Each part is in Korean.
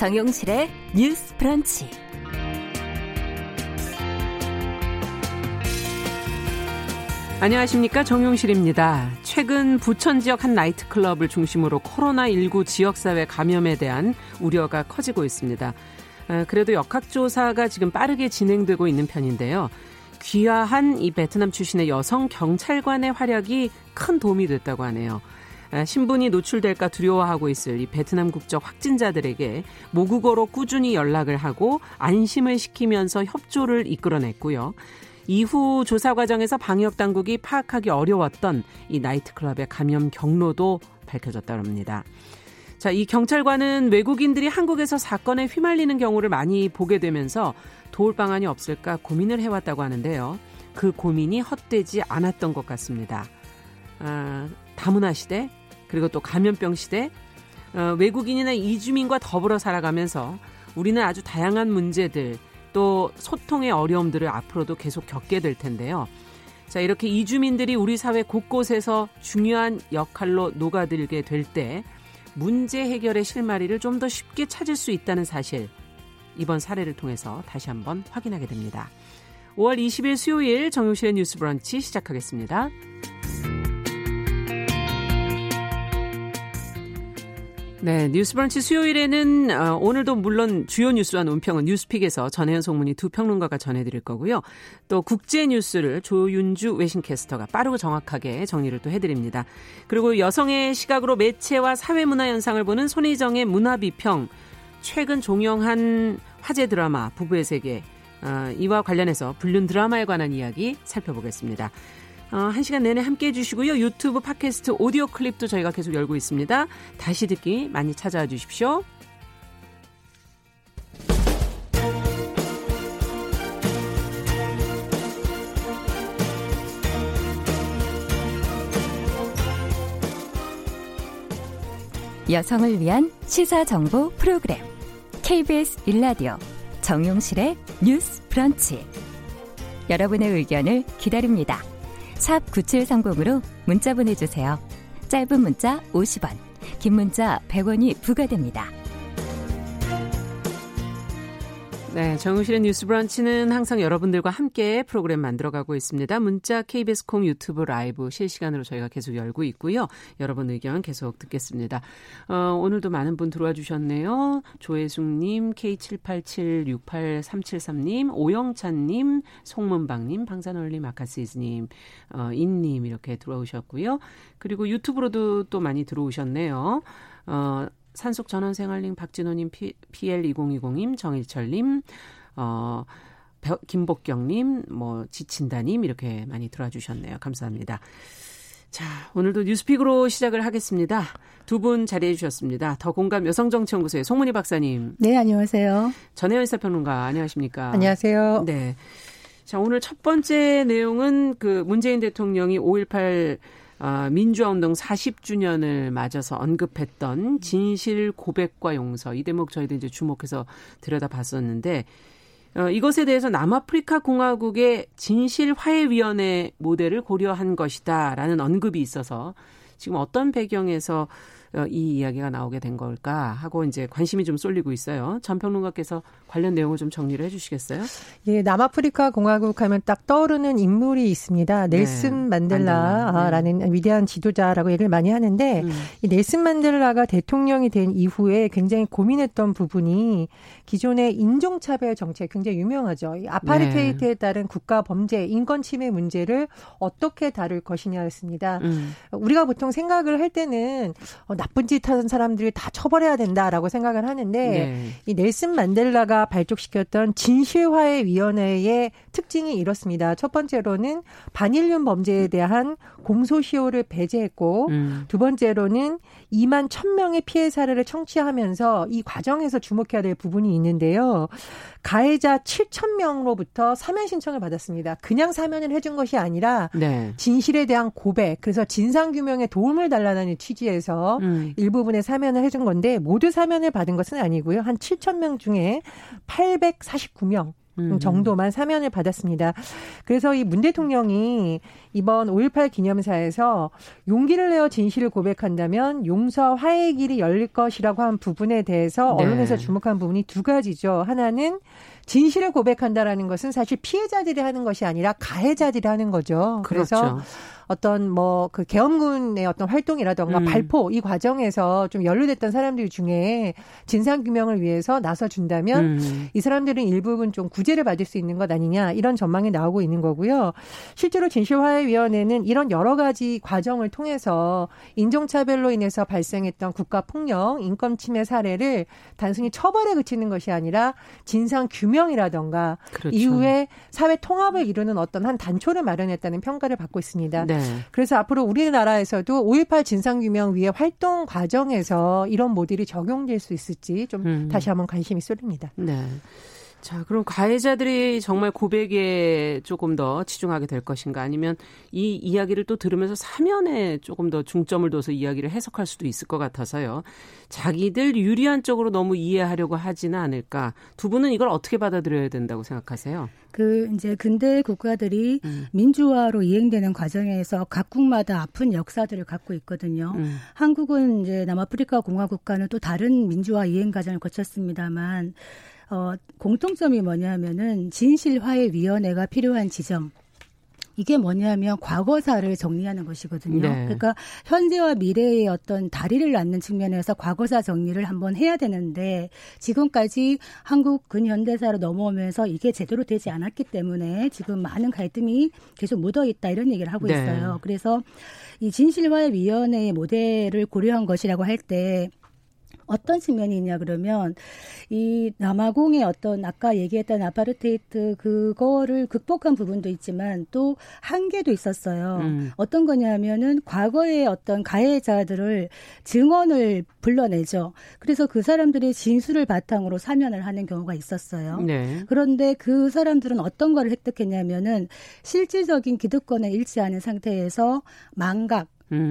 정용실의 뉴스프런치. 안녕하십니까, 정용실입니다. 최근 부천 지역 한 나이트클럽을 중심으로 코로나19 지역사회 감염에 대한 우려가 커지고 있습니다. 그래도 역학조사가 지금 빠르게 진행되고 있는 편인데요. 귀화한 이 베트남 출신의 여성 경찰관의 활약이 큰 도움이 됐다고 하네요. 신분이 노출될까 두려워하고 있을 이 베트남 국적 확진자들에게 모국어로 꾸준히 연락을 하고 안심을 시키면서 협조를 이끌어냈고요. 이후 조사 과정에서 방역 당국이 파악하기 어려웠던 이 나이트클럽의 감염 경로도 밝혀졌다고 합니다. 자, 이 경찰관은 외국인들이 한국에서 사건에 휘말리는 경우를 많이 보게 되면서 도울 방안이 없을까 고민을 해왔다고 하는데요. 그 고민이 헛되지 않았던 것 같습니다. 다문화 시대, 그리고 또 감염병 시대, 외국인이나 이주민과 더불어 살아가면서 우리는 아주 다양한 문제들, 또 소통의 어려움들을 앞으로도 계속 겪게 될 텐데요. 자, 이렇게 이주민들이 우리 사회 곳곳에서 중요한 역할로 녹아들게 될 때 문제 해결의 실마리를 좀 더 쉽게 찾을 수 있다는 사실, 이번 사례를 통해서 다시 한번 확인하게 됩니다. 5월 20일 수요일 정용실의 뉴스 브런치 시작하겠습니다. 네, 뉴스브런치 수요일에는 오늘도 물론 주요 뉴스와 논평은 뉴스픽에서 전혜연, 송문희 두 평론가가 전해드릴 거고요. 또 국제 뉴스를 조윤주 외신캐스터가 빠르고 정확하게 정리를 또 해드립니다. 그리고 여성의 시각으로 매체와 사회문화 현상을 보는 손희정의 문화비평, 최근 종영한 화제 드라마 부부의 세계, 이와 관련해서 불륜 드라마에 관한 이야기 살펴보겠습니다. 한 시간 내내 함께해 주시고요. 유튜브, 팟캐스트, 오디오 클립도 저희가 계속 열고 있습니다. 다시 듣기 많이 찾아와 주십시오. 여성을 위한 시사정보 프로그램 KBS 1라디오 정용실의 뉴스 브런치, 여러분의 의견을 기다립니다. 샵 9730으로 문자 보내주세요. 짧은 문자 50원, 긴 문자 100원이 부과됩니다. 네, 정우실의 뉴스 브런치는 항상 여러분들과 함께 프로그램 만들어가고 있습니다. 문자, KBS 콩, 유튜브 라이브 실시간으로 저희가 계속 열고 있고요. 여러분 의견 계속 듣겠습니다. 오늘도 많은 분 들어와 주셨네요. 조혜숙님, K78768373님, 오영찬님, 송문방님, 방산월님, 아카시즈님, 인님 이렇게 들어오셨고요. 그리고 유튜브로도 또 많이 들어오셨네요. 산속전원생활님, 박진호님, PL2020님, 정일철님, 김복경님, 지친다님 이렇게 많이 들어와 주셨네요. 감사합니다. 자, 오늘도 뉴스픽으로 시작을 하겠습니다. 두 분 자리해 주셨습니다. 더 공감 여성정치연구소의 송문희 박사님. 네, 안녕하세요. 전혜연 시사평론가, 안녕하십니까? 안녕하세요. 네. 자, 오늘 첫 번째 내용은 그 문재인 대통령이 5.18 민주화운동 40주년을 맞아서 언급했던 진실, 고백과 용서, 이 대목 저희도 이제 주목해서 들여다봤었는데, 이것에 대해서 남아프리카공화국의 진실화해위원회 모델을 고려한 것이다라는 언급이 있어서 지금 어떤 배경에서 이 이야기가 나오게 된 걸까 하고 이제 관심이 좀 쏠리고 있어요. 전 평론가께서 관련 내용을 좀 정리를 해주시겠어요? 예, 남아프리카 공화국 하면 딱 떠오르는 인물이 있습니다. 넬슨 만델라라는 위대한 지도자라고 얘기를 많이 하는데, 이 넬슨 만델라가 대통령이 된 이후에 굉장히 고민했던 부분이 기존의 인종차별 정책, 굉장히 유명하죠. 이 아파르테이트에 따른 국가 범죄, 인권 침해 문제를 어떻게 다룰 것이냐였습니다. 우리가 보통 생각을 할 때는 나쁜 짓 하는 사람들이 다 처벌해야 된다라고 생각을 하는데, 이 넬슨 만델라가 발족시켰던 진실화해위원회의 특징이 이렇습니다. 첫 번째로는 반인륜 범죄에 대한 공소시효를 배제했고, 두 번째로는 2만 1,000명의 피해 사례를 청취하면서 이 과정에서 주목해야 될 부분이 있는데요. 가해자 7,000명로부터 사면 신청을 받았습니다. 그냥 사면을 해준 것이 아니라 진실에 대한 고백, 그래서 진상규명에 도움을 달라는 취지에서 일부분의 사면을 해준 건데, 모두 사면을 받은 것은 아니고요. 한 7,000명 중에 849명. 정도만 사면을 받았습니다. 그래서 이 문 대통령이 이번 5.18 기념사에서 용기를 내어 진실을 고백한다면 용서 화해의 길이 열릴 것이라고 한 부분에 대해서 네. 언론에서 주목한 부분이 두 가지죠. 하나는 진실을 고백한다라는 것은 사실 피해자들이 하는 것이 아니라 가해자들이 하는 거죠. 그래서 그렇죠. 어떤 그 계엄군의 어떤 활동이라든가 발포 이 과정에서 좀 연루됐던 사람들 중에 진상규명을 위해서 나서준다면 이 사람들은 일부분 좀 구제를 받을 수 있는 것 아니냐 이런 전망이 나오고 있는 거고요. 실제로 진실화해위원회는 이런 여러 가지 과정을 통해서 인종차별로 인해서 발생했던 국가폭력, 인권침해 사례를 단순히 처벌에 그치는 것이 아니라 진상규명이라든가 그렇죠. 이후에 사회 통합을 이루는 어떤 한 단초를 마련했다는 평가를 받고 있습니다. 네. 그래서 앞으로 우리나라에서도 5.18 진상규명위의 활동 과정에서 이런 모델이 적용될 수 있을지 좀 다시 한번 관심이 쏠립니다. 네. 자, 그럼 가해자들이 정말 고백에 조금 더 치중하게 될 것인가 아니면 이 이야기를 또 들으면서 사면에 조금 더 중점을 둬서 이야기를 해석할 수도 있을 것 같아서요. 자기들 유리한 쪽으로 너무 이해하려고 하지는 않을까. 두 분은 이걸 어떻게 받아들여야 된다고 생각하세요? 이제 근대 국가들이 민주화로 이행되는 과정에서 각국마다 아픈 역사들을 갖고 있거든요. 한국은 이제 남아프리카공화국과는 또 다른 민주화 이행 과정을 거쳤습니다만, 공통점이 뭐냐면은 진실화해위원회가 필요한 지점. 이게 뭐냐면 과거사를 정리하는 것이거든요. 네. 그러니까 현재와 미래의 어떤 다리를 낳는 측면에서 과거사 정리를 한번 해야 되는데 지금까지 한국 근현대사로 넘어오면서 이게 제대로 되지 않았기 때문에 지금 많은 갈등이 계속 묻어있다 이런 얘기를 하고 있어요. 네. 그래서 이 진실화해위원회의 모델을 고려한 것이라고 할 때 어떤 측면이 있냐 그러면 이 남아공의 어떤 아까 얘기했던 아파르테이트 그거를 극복한 부분도 있지만 또 한계도 있었어요. 어떤 거냐면은 과거의 어떤 가해자들을 증언을 불러내죠. 그래서 그 사람들의 진술을 바탕으로 사면을 하는 경우가 있었어요. 네. 그런데 그 사람들은 어떤 걸 획득했냐면은 실질적인 기득권에 일치 않은 상태에서 망각,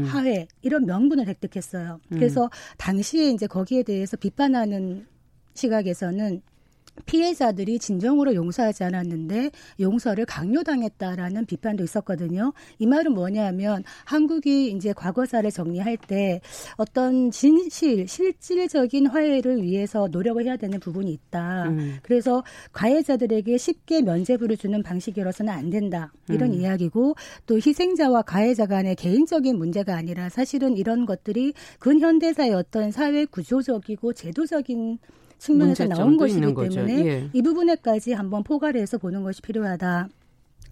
하회 이런 명분을 획득했어요. 그래서 당시에 이제 거기에 대해서 비판하는 시각에서는 피해자들이 진정으로 용서하지 않았는데 용서를 강요당했다라는 비판도 있었거든요. 이 말은 뭐냐면 한국이 이제 과거사를 정리할 때 어떤 진실, 실질적인 화해를 위해서 노력을 해야 되는 부분이 있다. 그래서 가해자들에게 쉽게 면죄부를 주는 방식으로서는 안 된다. 이런 이야기고 또 희생자와 가해자 간의 개인적인 문제가 아니라 사실은 이런 것들이 근현대사의 어떤 사회 구조적이고 제도적인 측면에서 나온 것이기 때문에 예. 이 부분에까지 한번 포괄을 해서 보는 것이 필요하다.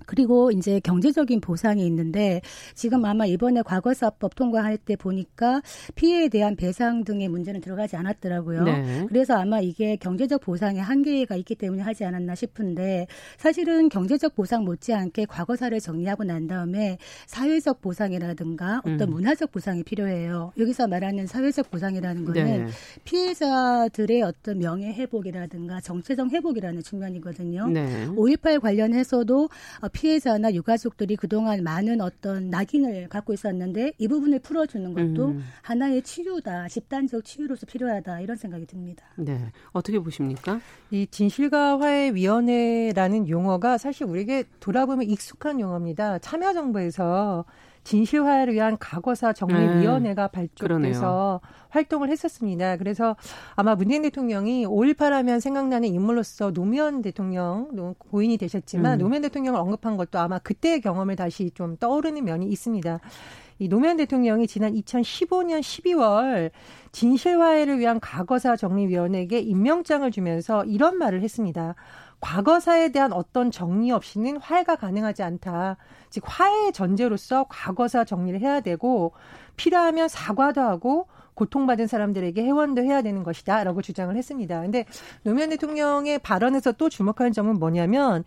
그리고 이제 경제적인 보상이 있는데 지금 아마 이번에 과거사법 통과할 때 보니까 피해에 대한 배상 등의 문제는 들어가지 않았더라고요. 네. 그래서 아마 이게 경제적 보상의 한계가 있기 때문에 하지 않았나 싶은데 사실은 경제적 보상 못지않게 과거사를 정리하고 난 다음에 사회적 보상이라든가 어떤 문화적 보상이 필요해요. 여기서 말하는 사회적 보상이라는 거는 네. 피해자들의 어떤 명예 회복이라든가 정체성 회복이라는 측면이거든요. 네. 5.18 관련해서도 피해자나 유가족들이 그동안 많은 어떤 낙인을 갖고 있었는데 이 부분을 풀어주는 것도 하나의 치유다. 집단적 치유로서 필요하다. 이런 생각이 듭니다. 네, 어떻게 보십니까? 이 진실과 화해위원회라는 용어가 사실 우리에게 돌아보면 익숙한 용어입니다. 참여정부에서 진실화해를 위한 과거사 정리위원회가 발족돼서 그러네요. 활동을 했었습니다. 그래서 아마 문재인 대통령이 5.18 하면 생각나는 인물로서 노무현 대통령, 고인이 되셨지만 노무현 대통령을 언급한 것도 아마 그때의 경험을 다시 좀 떠오르는 면이 있습니다. 이 노무현 대통령이 지난 2015년 12월 진실화해를 위한 과거사 정리위원회에게 임명장을 주면서 이런 말을 했습니다. 과거사에 대한 어떤 정리 없이는 화해가 가능하지 않다. 즉 화해의 전제로서 과거사 정리를 해야 되고 필요하면 사과도 하고 고통받은 사람들에게 해원도 해야 되는 것이다 라고 주장을 했습니다. 그런데 노무현 대통령의 발언에서 또 주목하는 점은 뭐냐면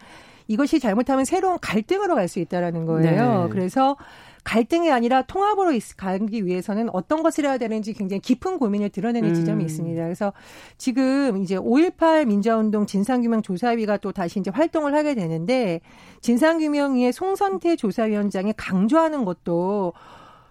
이것이 잘못하면 새로운 갈등으로 갈 수 있다는 거예요. 네. 그래서 갈등이 아니라 통합으로 가기 위해서는 어떤 것을 해야 되는지 굉장히 깊은 고민을 드러내는 지점이 있습니다. 그래서 지금 이제 5.18 민주화운동 진상규명 조사위가 또 다시 이제 활동을 하게 되는데 진상규명위의 송선태 조사위원장이 강조하는 것도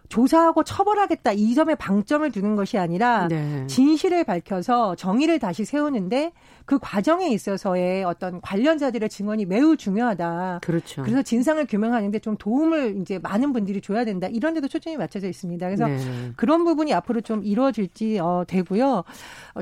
조사하고 처벌하겠다 이 점에 방점을 두는 것이 아니라 네. 진실을 밝혀서 정의를 다시 세우는데 그 과정에 있어서의 어떤 관련자들의 증언이 매우 중요하다. 그렇죠. 그래서 진상을 규명하는데 좀 도움을 이제 많은 분들이 줘야 된다. 이런 데도 초점이 맞춰져 있습니다. 그래서 네. 그런 부분이 앞으로 좀 이루어질지 되고요.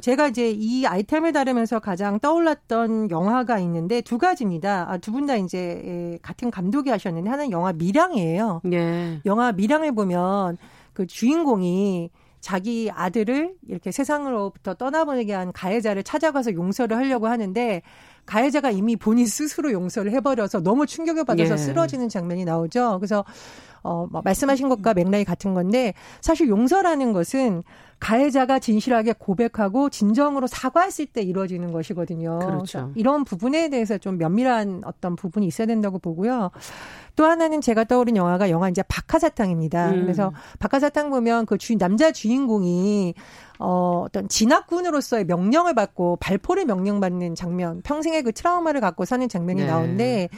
제가 이제 이 아이템을 다루면서 가장 떠올랐던 영화가 있는데 두 가지입니다. 두 분 다 이제 같은 감독이 하셨는데 하나는 영화 밀양이에요. 네. 영화 밀양을 보면 그 주인공이 자기 아들을 이렇게 세상으로부터 떠나보내게 한 가해자를 찾아가서 용서를 하려고 하는데 가해자가 이미 본인 스스로 용서를 해버려서 너무 충격을 받아서 예. 쓰러지는 장면이 나오죠. 그래서 말씀하신 것과 맥락이 같은 건데 사실 용서라는 것은 가해자가 진실하게 고백하고 진정으로 사과했을 때 이루어지는 것이거든요. 그렇죠. 이런 부분에 대해서 좀 면밀한 어떤 부분이 있어야 된다고 보고요. 또 하나는 제가 떠오른 영화가 영화 이제 박하사탕입니다. 그래서 박하사탕 보면 그 남자 주인공이 어떤 진압군으로서의 명령을 받고 발포를 명령받는 장면, 평생의 그 트라우마를 갖고 사는 장면이 네. 나오는데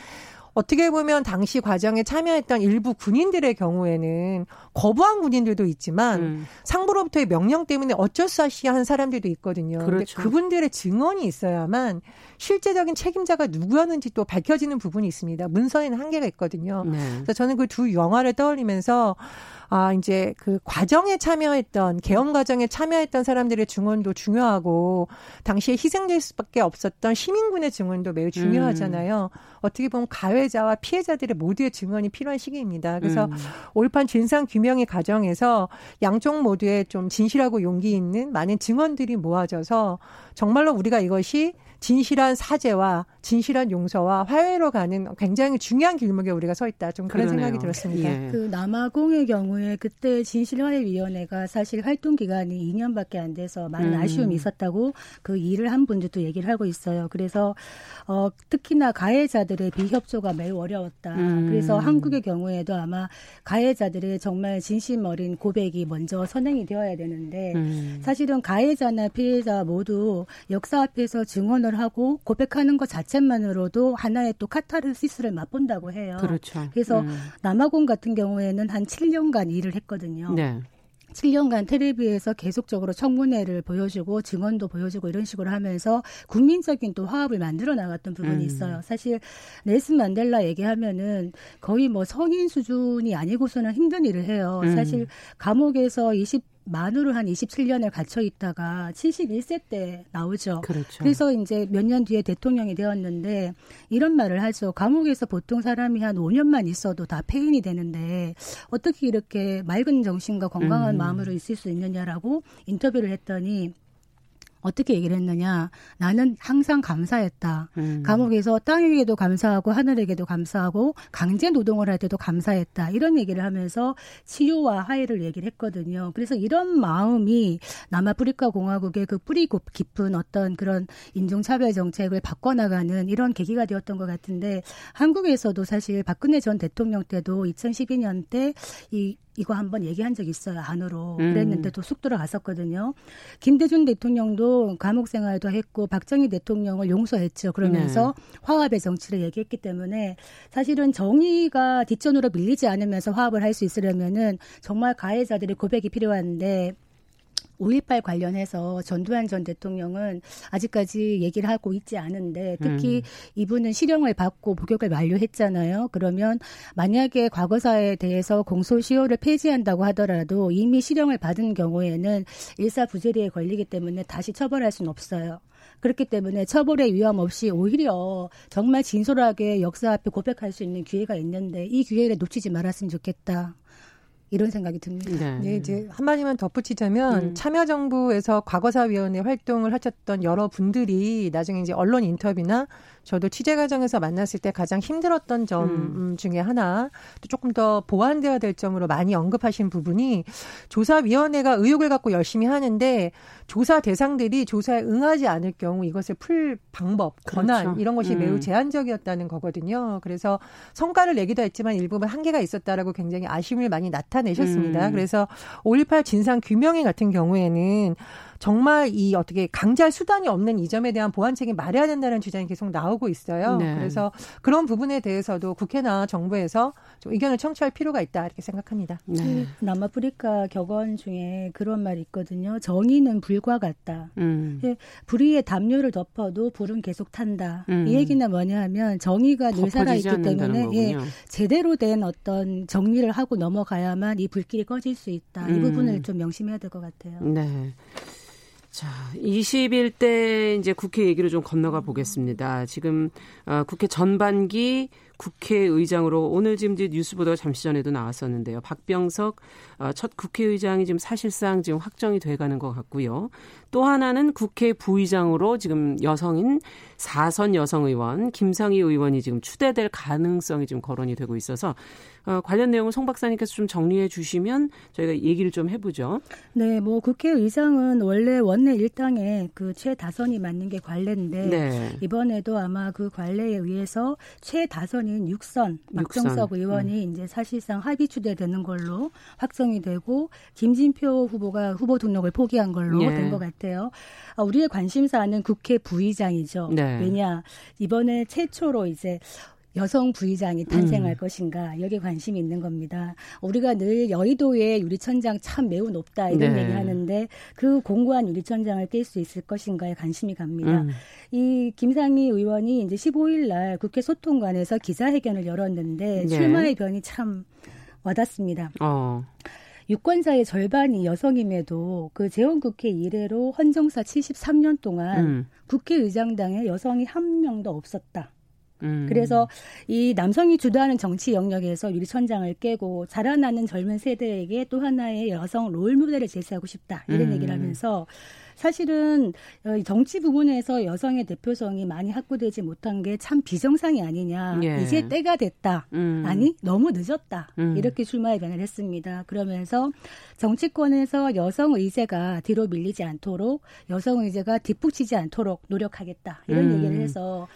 어떻게 보면 당시 과정에 참여했던 일부 군인들의 경우에는 거부한 군인들도 있지만 상부로부터의 명령 때문에 어쩔 수 없이 한 사람들도 있거든요. 그런데 그렇죠. 그분들의 증언이 있어야만 실제적인 책임자가 누구였는지 또 밝혀지는 부분이 있습니다. 문서에는 한계가 있거든요. 네. 그래서 저는 그 두 영화를 떠올리면서 이제 그 과정에 참여했던 계엄 과정에 참여했던 사람들의 증언도 중요하고 당시에 희생될 수밖에 없었던 시민군의 증언도 매우 중요하잖아요. 어떻게 보면 가해자와 피해자들의 모두의 증언이 필요한 시기입니다. 그래서 올판 진상 규명의 과정에서 양쪽 모두의 좀 진실하고 용기 있는 많은 증언들이 모아져서 정말로 우리가 이것이 진실한 사죄와 진실한 용서와 화해로 가는 굉장히 중요한 길목에 우리가 서 있다. 좀 그런 그러네요. 생각이 들었습니다. 예. 그 남아공의 경우에 그때 진실화해위원회가 사실 활동 기간이 2년밖에 안 돼서 많은 아쉬움이 있었다고 그 일을 한 분들도 얘기를 하고 있어요. 그래서 특히나 가해자들의 비협조가 매우 어려웠다. 그래서 한국의 경우에도 아마 가해자들의 정말 진심 어린 고백이 먼저 선행이 되어야 되는데 사실은 가해자나 피해자 모두 역사 앞에서 증언을 하고 고백하는 것 자체만으로도 하나의 또 카타르시스를 맛본다고 해요. 그렇죠. 그래서 남아공 같은 경우에는 한 7년간 일을 했거든요. 네. 7년간 텔레비에서 계속적으로 청문회를 보여주고 증언도 보여주고 이런 식으로 하면서 국민적인 또 화합을 만들어 나갔던 부분이 있어요. 사실 넬슨 만델라 얘기하면은 거의 뭐 성인 수준이 아니고서는 힘든 일을 해요. 사실 감옥에서 만으로 한 27년을 갇혀 있다가 71세 때 나오죠. 그렇죠. 그래서 이제 몇 년 뒤에 대통령이 되었는데 이런 말을 하죠. 감옥에서 보통 사람이 한 5년만 있어도 다 폐인이 되는데 어떻게 이렇게 맑은 정신과 건강한 마음으로 있을 수 있느냐라고 인터뷰를 했더니 어떻게 얘기를 했느냐. 나는 항상 감사했다. 감옥에서 땅에게도 감사하고 하늘에게도 감사하고 강제 노동을 할 때도 감사했다. 이런 얘기를 하면서 치유와 화해를 얘기를 했거든요. 그래서 이런 마음이 남아프리카공화국의 그 뿌리 깊은 어떤 그런 인종차별 정책을 바꿔나가는 이런 계기가 되었던 것 같은데 한국에서도 사실 박근혜 전 대통령 때도 2012년 때 이거 한번 얘기한 적이 있어요. 안으로. 그랬는데 또 쑥 들어갔었거든요. 김대중 대통령도 감옥 생활도 했고 박정희 대통령을 용서했죠. 그러면서 화합의 정치를 얘기했기 때문에 사실은 정의가 뒷전으로 밀리지 않으면서 화합을 할 수 있으려면은 정말 가해자들의 고백이 필요한데 5.18 관련해서 전두환 전 대통령은 아직까지 얘기를 하고 있지 않은데 특히 이분은 실형을 받고 복역을 완료했잖아요. 그러면 만약에 과거사에 대해서 공소시효를 폐지한다고 하더라도 이미 실형을 받은 경우에는 일사부재리에 걸리기 때문에 다시 처벌할 수는 없어요. 그렇기 때문에 처벌의 위험 없이 오히려 정말 진솔하게 역사 앞에 고백할 수 있는 기회가 있는데 이 기회를 놓치지 말았으면 좋겠다. 이런 생각이 듭니다. 네. 예, 이제 한마디만 덧붙이자면 참여정부에서 과거사위원회 활동을 하셨던 여러분들이 나중에 이제 언론 인터뷰나 저도 취재 과정에서 만났을 때 가장 힘들었던 점 중에 하나 또 조금 더 보완되어야 될 점으로 많이 언급하신 부분이 조사위원회가 의혹을 갖고 열심히 하는데 조사 대상들이 조사에 응하지 않을 경우 이것을 풀 방법, 권한 그렇죠. 이런 것이 매우 제한적이었다는 거거든요. 그래서 성과를 내기도 했지만 일부분 한계가 있었다라고 굉장히 아쉬움을 많이 나타내셨습니다. 그래서 5.18 진상 규명인 같은 경우에는 정말 이 어떻게 강제할 수단이 없는 이 점에 대한 보완책이 마련해야 된다는 주장이 계속 나오고 있어요. 네. 그래서 그런 부분에 대해서도 국회나 정부에서 좀 의견을 청취할 필요가 있다 이렇게 생각합니다. 네. 남아프리카 격언 중에 그런 말이 있거든요. 정의는 불과 같다. 불의의 담요를 덮어도 불은 계속 탄다. 이 얘기는 뭐냐 하면 정의가 늘 살아있기 때문에 예, 제대로 된 어떤 정리를 하고 넘어가야만 이 불길이 꺼질 수 있다. 이 부분을 좀 명심해야 될 것 같아요. 네. 자, 21대 이제 국회 얘기로 좀 건너가 보겠습니다. 지금 국회 전반기 국회의장으로 오늘 지금 이제 뉴스 보도가 잠시 전에도 나왔었는데요. 박병석 첫 국회의장이 지금 사실상 지금 확정이 돼가는 것 같고요. 또 하나는 국회 부의장으로 지금 여성인 4선 여성의원 김상희 의원이 지금 추대될 가능성이 지금 거론이 되고 있어서 관련 내용을 송 박사님께서 좀 정리해 주시면 저희가 얘기를 좀 해보죠. 네, 뭐 국회의장은 원래 원내 일당에 그 최다선이 맞는 게 관례인데 네. 이번에도 아마 그 관례에 의해서 최다선이 6선 박병석 의원이 이제 사실상 합의 추대되는 걸로 확정이 되고 김진표 후보가 후보 등록을 포기한 걸로 예. 된 것 같아요. 우리의 관심사는 국회 부의장이죠. 네. 왜냐 이번에 최초로 이제 여성 부의장이 탄생할 것인가 여기에 관심이 있는 겁니다. 우리가 늘 여의도의 유리천장 참 매우 높다 이런 네. 얘기하는데 그 공고한 유리천장을 깰 수 있을 것인가에 관심이 갑니다. 이 김상희 의원이 이제 15일 날 국회 소통관에서 기자회견을 열었는데 네. 출마의 변이 참 와닿습니다. 유권자의 절반이 여성임에도 그 재원국회 이래로 헌정사 73년 동안 국회의장당에 여성이 한 명도 없었다. 그래서 이 남성이 주도하는 정치 영역에서 유리천장을 깨고 자라나는 젊은 세대에게 또 하나의 여성 롤모델을 제시하고 싶다. 이런 얘기를 하면서 사실은 정치 부분에서 여성의 대표성이 많이 확보되지 못한 게 참 비정상이 아니냐. 예. 이제 때가 됐다. 아니 너무 늦었다. 이렇게 출마의 변을 했습니다. 그러면서 정치권에서 여성 의제가 뒤로 밀리지 않도록 여성 의제가 뒷북치지 않도록 노력하겠다. 이런 얘기를 해서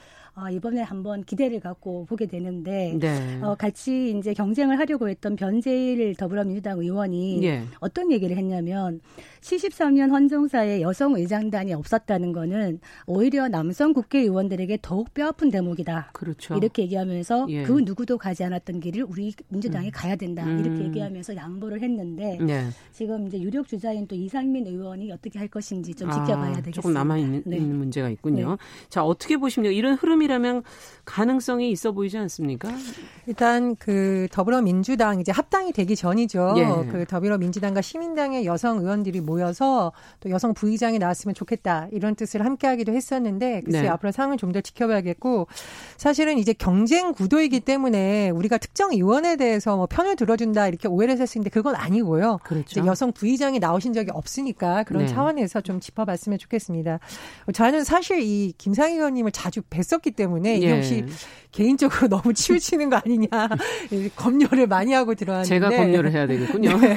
이번에 한번 기대를 갖고 보게 되는데 네. 같이 이제 경쟁을 하려고 했던 변재일 더불어민주당 의원이 네. 어떤 얘기를 했냐면 73년 헌정사에 여성 의장단이 없었다는 거는 오히려 남성 국회의원들에게 더욱 뼈아픈 대목이다. 그렇죠. 이렇게 얘기하면서 예. 그 누구도 가지 않았던 길을 우리 민주당이 가야 된다. 이렇게 얘기하면서 양보를 했는데 네. 지금 이제 유력 주자인 또 이상민 의원이 어떻게 할 것인지 좀 지켜봐야 되겠습니다. 조금 남아있는 네. 문제가 있군요. 네. 자, 어떻게 보십니까? 이런 흐름이 이라면 가능성이 있어 보이지 않습니까? 일단 그 더불어민주당 이제 합당이 되기 전이죠. 예. 그 더불어민주당과 시민당의 여성 의원들이 모여서 또 여성 부의장이 나왔으면 좋겠다 이런 뜻을 함께하기도 했었는데 글쎄 네. 앞으로 상황을 좀 더 지켜봐야겠고 사실은 이제 경쟁 구도이기 때문에 우리가 특정 의원에 대해서 뭐 편을 들어준다 이렇게 오해를 했었는데 그건 아니고요. 그렇죠. 이제 여성 부의장이 나오신 적이 없으니까 그런 네. 차원에서 좀 짚어봤으면 좋겠습니다. 저는 사실 이 김상희 의원님을 자주 뵀었기 때문에 이게 혹시 개인적으로 너무 치우치는 거 아니냐 검열을 많이 하고 들어왔는데 제가 검열을 해야 되겠군요. 네.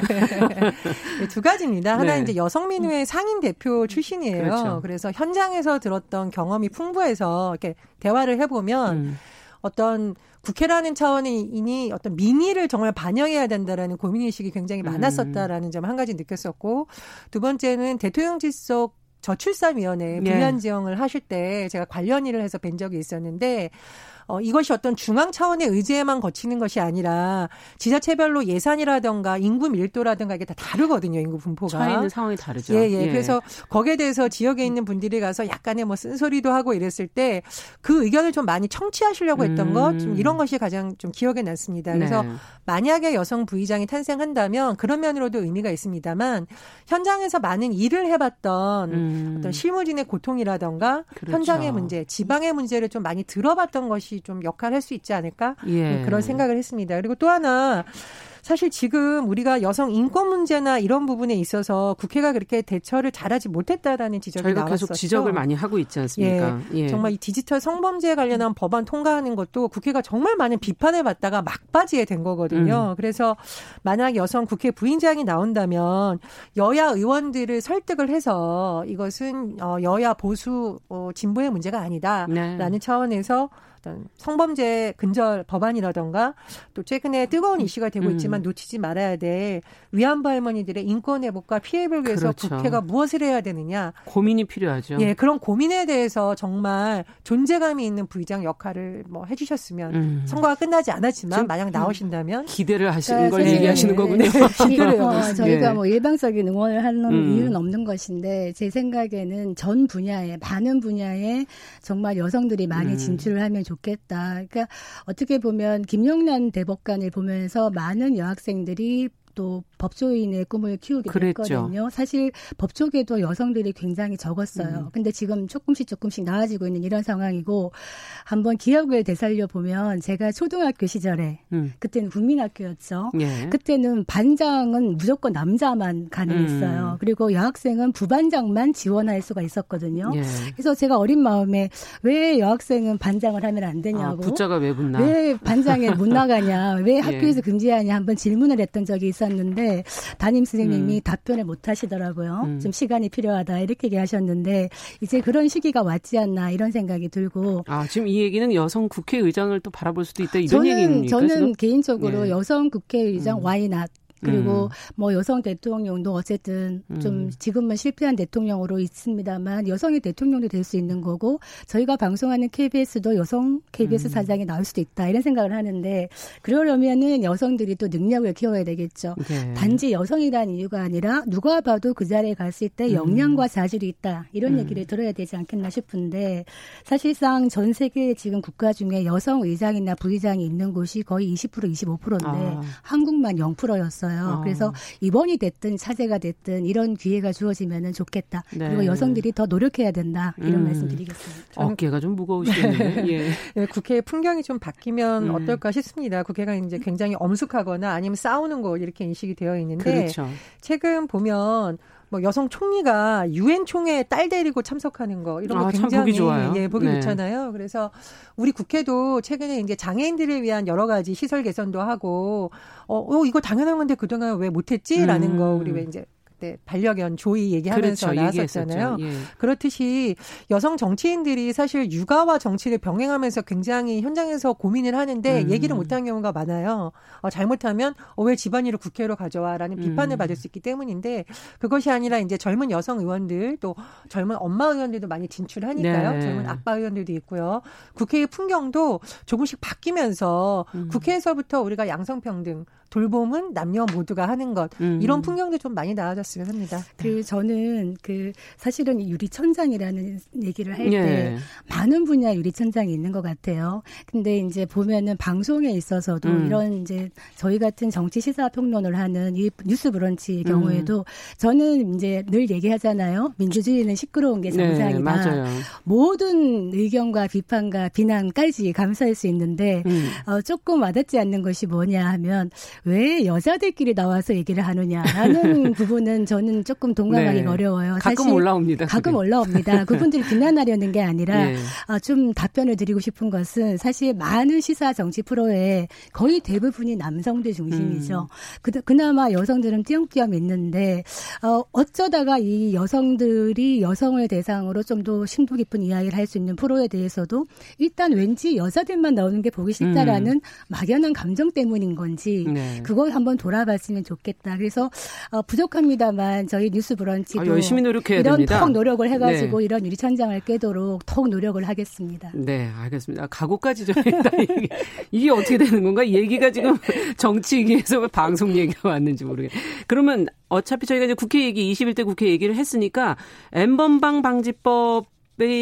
두 가지입니다. 하나 네. 이제 여성민우회 상임 대표 출신이에요. 그렇죠. 그래서 현장에서 들었던 경험이 풍부해서 이렇게 대화를 해보면 어떤 국회라는 차원이니 어떤 민의를 정말 반영해야 된다라는 고민의식이 굉장히 많았었다라는 점 한 가지 느꼈었고 두 번째는 대통령 질서 저출산위원회 분야 지정을 하실 때 제가 관련 일을 해서 뵌 적이 있었는데 이것이 어떤 중앙 차원의 의제에만 거치는 것이 아니라 지자체별로 예산이라든가 인구 밀도라든가 이게 다 다르거든요. 인구 분포가. 차이 있는 상황이 다르죠. 예, 예. 그래서 거기에 대해서 지역에 있는 분들이 가서 약간의 뭐 쓴소리도 하고 이랬을 때 그 의견을 좀 많이 청취하시려고 했던 것 좀 이런 것이 가장 좀 기억에 남습니다. 그래서 네. 만약에 여성 부의장이 탄생한다면 그런 면으로도 의미가 있습니다만 현장에서 많은 일을 해봤던 어떤 실무진의 고통이라든가 그렇죠. 현장의 문제, 지방의 문제를 좀 많이 들어봤던 것이 좀 역할할 수 있지 않을까 예. 그런 생각을 했습니다. 그리고 또 하나 사실 지금 우리가 여성 인권 문제나 이런 부분에 있어서 국회가 그렇게 대처를 잘하지 못했다라는 지적이 저희가 나왔었죠. 계속 지적을 많이 하고 있지 않습니까? 예. 예. 정말 이 디지털 성범죄에 관련한 법안 통과하는 것도 국회가 정말 많은 비판을 받다가 막바지에 된 거거든요. 그래서 만약 여성 국회 부의장이 나온다면 여야 의원들을 설득을 해서 이것은 여야 보수 진보의 문제가 아니다라는 네. 차원에서 어떤 성범죄 근절 법안이라던가 또 최근에 뜨거운 이슈가 되고 있지만 놓치지 말아야 될 위안부 할머니들의 인권 회복과 피해를 위해서 그렇죠. 국회가 무엇을 해야 되느냐. 고민이 필요하죠. 예, 그런 고민에 대해서 정말 존재감이 있는 부의장 역할을 뭐 해주셨으면 선거가 끝나지 않았지만 만약 나오신다면 기대를 하시는 걸 얘기하시는 거군요. 저희가 뭐 일방적인 응원을 하는 이유는 없는 것인데 제 생각에는 전 분야에 많은 분야에 정말 여성들이 많이 진출을 하면 좋겠다. 그러니까 어떻게 보면 김용란 대법관을 보면서 많은 여학생들이 또 법조인의 꿈을 키우게 그랬죠. 됐거든요. 사실 법조계도 여성들이 굉장히 적었어요. 근데 지금 조금씩 나아지고 있는 이런 상황이고 한번 기억을 되살려 보면 제가 초등학교 시절에 그때는 국민학교였죠. 예. 그때는 반장은 무조건 남자만 가능했어요. 그리고 여학생은 부반장만 지원할 수가 있었거든요. 예. 그래서 제가 어린 마음에 왜 여학생은 반장을 하면 안 되냐고. 아, 부자가 왜 붙나? 왜 반장에 못 나가냐. 왜 학교에서 예. 금지하냐 한번 질문을 했던 적이 있었어요. 는데 담임 선생님이 답변을 못 하시더라고요. 좀 시간이 필요하다 이렇게 얘기하셨는데 이제 그런 시기가 왔지 않나 이런 생각이 들고. 아, 지금 이 얘기는 여성 국회의장을 또 바라볼 수도 있다 이런 얘기입니까? 저는 개인적으로 네. 여성 국회의장 why not? 그리고 뭐 여성 대통령도 어쨌든 좀 지금은 실패한 대통령으로 있습니다만 여성의 대통령도 될 수 있는 거고 저희가 방송하는 KBS도 여성 KBS 사장이 나올 수도 있다 이런 생각을 하는데 그러려면은 여성들이 또 능력을 키워야 되겠죠. 네. 단지 여성이라는 이유가 아니라 누가 봐도 그 자리에 갔을 때 역량과 자질이 있다 이런 얘기를 들어야 되지 않겠나 싶은데 사실상 전 세계 지금 국가 중에 여성 의장이나 부의장이 있는 곳이 거의 20% 25%인데 아. 한국만 0%였어요. 그래서 입원이 됐든 차제가 됐든 이런 기회가 주어지면 좋겠다. 네. 그리고 여성들이 더 노력해야 된다. 이런 말씀드리겠습니다. 어깨가 좀 무거우시겠네요. 예. 네, 국회의 풍경이 좀 바뀌면 어떨까 싶습니다. 국회가 이제 굉장히 엄숙하거나 아니면 싸우는 거 이렇게 인식이 되어 있는데 그렇죠. 최근 보면 뭐 여성 총리가 유엔 총회에 딸 데리고 참석하는 거 이런 거 굉장히 보기 좋아요. 예, 보기 네. 좋잖아요. 그래서 우리 국회도 최근에 이제 장애인들을 위한 여러 가지 시설 개선도 하고 이거 당연한 건데 그동안 왜 못했지라는 거 우리 왜 이제 그때 반려견 조이 얘기하면서 그렇죠. 나왔었잖아요. 예. 그렇듯이 여성 정치인들이 사실 육아와 정치를 병행하면서 굉장히 현장에서 고민을 하는데 얘기를 못하는 경우가 많아요. 잘못하면 왜 집안일을 국회로 가져와라는 비판을 받을 수 있기 때문인데 그것이 아니라 이제 젊은 여성 의원들 또 젊은 엄마 의원들도 많이 진출하니까요. 네. 젊은 아빠 의원들도 있고요. 국회의 풍경도 조금씩 바뀌면서 국회에서부터 우리가 양성평등 돌봄은 남녀 모두가 하는 것 이런 풍경도 좀 많이 나아졌으면 합니다. 그리고 저는 사실은 유리천장이라는 얘기를 할 때 예. 많은 분야 유리천장이 있는 것 같아요. 근데 이제 보면은 방송에 있어서도 이런 이제 저희 같은 정치 시사 평론을 하는 이 뉴스브런치의 경우에도 저는 이제 늘 얘기하잖아요. 민주주의는 시끄러운 게 정상이다. 네, 맞아요. 모든 의견과 비판과 비난까지 감수할 수 있는데 조금 와닿지 않는 것이 뭐냐 하면. 왜 여자들끼리 나와서 얘기를 하느냐라는 부분은 저는 조금 동감하기 네. 어려워요. 가끔 올라옵니다. 그분들이 비난하려는 게 아니라 네. 좀 답변을 드리고 싶은 것은 사실 많은 시사 정치 프로에 거의 대부분이 남성들 중심이죠. 그나마 여성들은 띄엄띄엄 있는데 어쩌다가 이 여성들이 여성을 대상으로 좀 더 심도 깊은 이야기를 할 수 있는 프로에 대해서도 일단 왠지 여자들만 나오는 게 보기 싫다라는 막연한 감정 때문인 건지 네. 그걸 한번 돌아봤으면 좋겠다. 그래서 부족합니다만 저희 뉴스브런치도 열심히 노력해야 이런 됩니다. 턱 노력을 해가지고 네. 이런 유리천장을 깨도록 턱 노력을 하겠습니다. 네, 알겠습니다. 각오까지 좀 했다. 이게 어떻게 되는 건가? 얘기가 지금 정치 얘기에서 왜 방송 얘기가 왔는지 모르겠네. 그러면 어차피 저희가 이제 국회 얘기, 21대 국회 얘기를 했으니까 N번방 방지법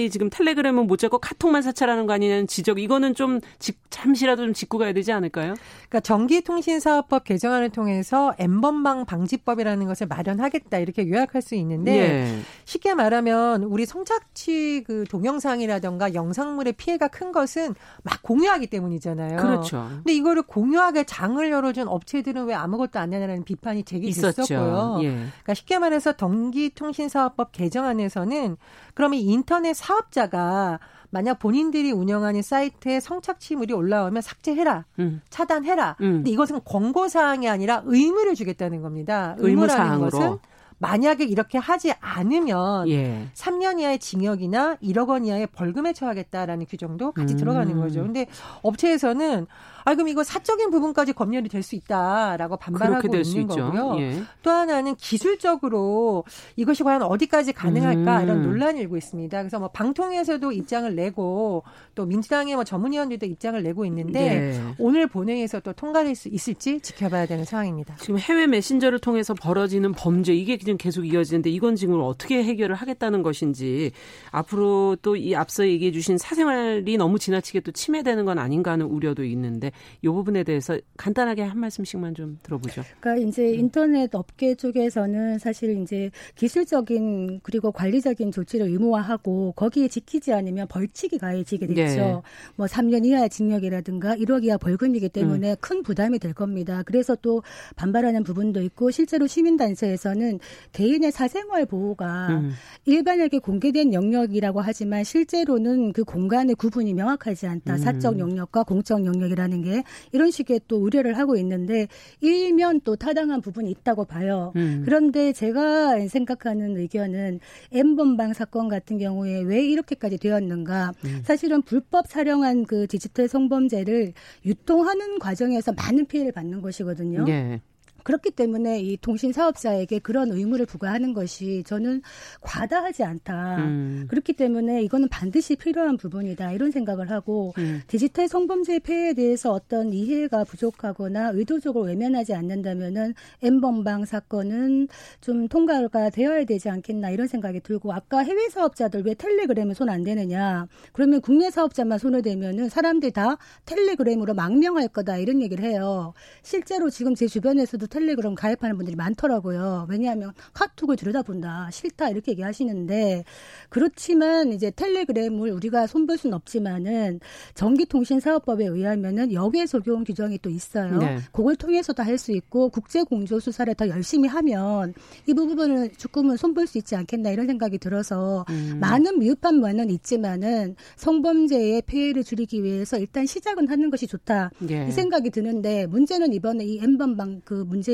지금 텔레그램은 못 잡고 카톡만 사찰하는 거 아니냐는 지적. 이거는 좀 잠시라도 좀 짚고 가야 되지 않을까요? 그러니까 전기통신사업법 개정안을 통해서 N번방 방지법이라는 것을 마련하겠다 이렇게 요약할 수 있는데 예. 쉽게 말하면 우리 성착취 그 동영상이라든가 영상물의 피해가 큰 것은 막 공유하기 때문이잖아요. 그렇죠. 근데 이거를 공유하게 장을 열어준 업체들은 왜 아무것도 안 하냐는 비판이 제기됐었고요. 예. 그러니까 쉽게 말해서 전기통신사업법 개정안에서는 그러면 인터넷 사업자가 만약 본인들이 운영하는 사이트에 성착취물이 올라오면 삭제해라, 차단해라. 근데 이것은 권고사항이 아니라 의무를 주겠다는 겁니다. 의무라는 것은 만약에 이렇게 하지 않으면 3년 이하의 징역이나 1억 원 이하의 벌금에 처하겠다라는 규정도 같이 들어가는 거죠. 그런데 업체에서는 아 그럼 이거 사적인 부분까지 검열이 될 수 있다라고 반발하고 있는 거고요. 예. 또 하나는 기술적으로 이것이 과연 어디까지 가능할까 이런 논란이 일고 있습니다. 그래서 뭐 방통위에서도 입장을 내고 또 민주당의 뭐 전문위원들도 입장을 내고 있는데 오늘 본회의에서 또 통과될 수 있을지 지켜봐야 되는 상황입니다. 지금 해외 메신저를 통해서 벌어지는 범죄 이게 지금 계속 이어지는데 이건 지금 어떻게 해결을 하겠다는 것인지 앞으로 또 이 앞서 얘기해 주신 사생활이 너무 지나치게 또 침해되는 건 아닌가 하는 우려도 있는데 이 부분에 대해서 간단하게 한 말씀씩만 좀 들어보죠. 그러니까 이제 인터넷 업계 쪽에서는 사실 이제 기술적인 그리고 관리적인 조치를 의무화하고 거기에 지키지 않으면 벌칙이 가해지게 되죠. 네. 뭐 3년 이하의 징역이라든가 1억 이하 벌금이기 때문에 큰 부담이 될 겁니다. 그래서 또 반발하는 부분도 있고 실제로 시민단체에서는 개인의 사생활 보호가 일반에게 공개된 영역이라고 하지만 실제로는 그 공간의 구분이 명확하지 않다. 사적 영역과 공적 영역이라는 게 이런 식의 또 우려를 하고 있는데 일면 또 타당한 부분이 있다고 봐요. 그런데 제가 생각하는 의견은 N번방 사건 같은 경우에 왜 이렇게까지 되었는가. 사실은 불법 사령한 그 디지털 성범죄를 유통하는 과정에서 많은 피해를 받는 것이거든요. 네. 그렇기 때문에 이 통신사업자에게 그런 의무를 부과하는 것이 저는 과다하지 않다. 그렇기 때문에 이거는 반드시 필요한 부분이다. 이런 생각을 하고 디지털 성범죄 폐해에 대해서 어떤 이해가 부족하거나 의도적으로 외면하지 않는다면은 N번방 사건은 좀 통과가 되어야 되지 않겠나 이런 생각이 들고 아까 해외 사업자들 왜 텔레그램에 손 안 대느냐. 그러면 국내 사업자만 손을 대면은 사람들이 다 텔레그램으로 망명할 거다. 이런 얘기를 해요. 실제로 지금 제 주변에서도 텔레그램 가입하는 분들이 많더라고요. 왜냐하면 카톡을 들여다본다. 싫다. 이렇게 얘기하시는데 그렇지만 이제 텔레그램을 우리가 손볼 수는 없지만은 전기통신사업법에 의하면은 역외 적용 규정이 또 있어요. 네. 그걸 통해서도 할 수 있고 국제공조 수사를 더 열심히 하면 이 부분을 조금은 손볼 수 있지 않겠나 이런 생각이 들어서 많은 미흡한 면은 있지만은 성범죄의 피해를 줄이기 위해서 일단 시작은 하는 것이 좋다. 네. 이 생각이 드는데 문제는 이번에 이 N번방 그 문제에서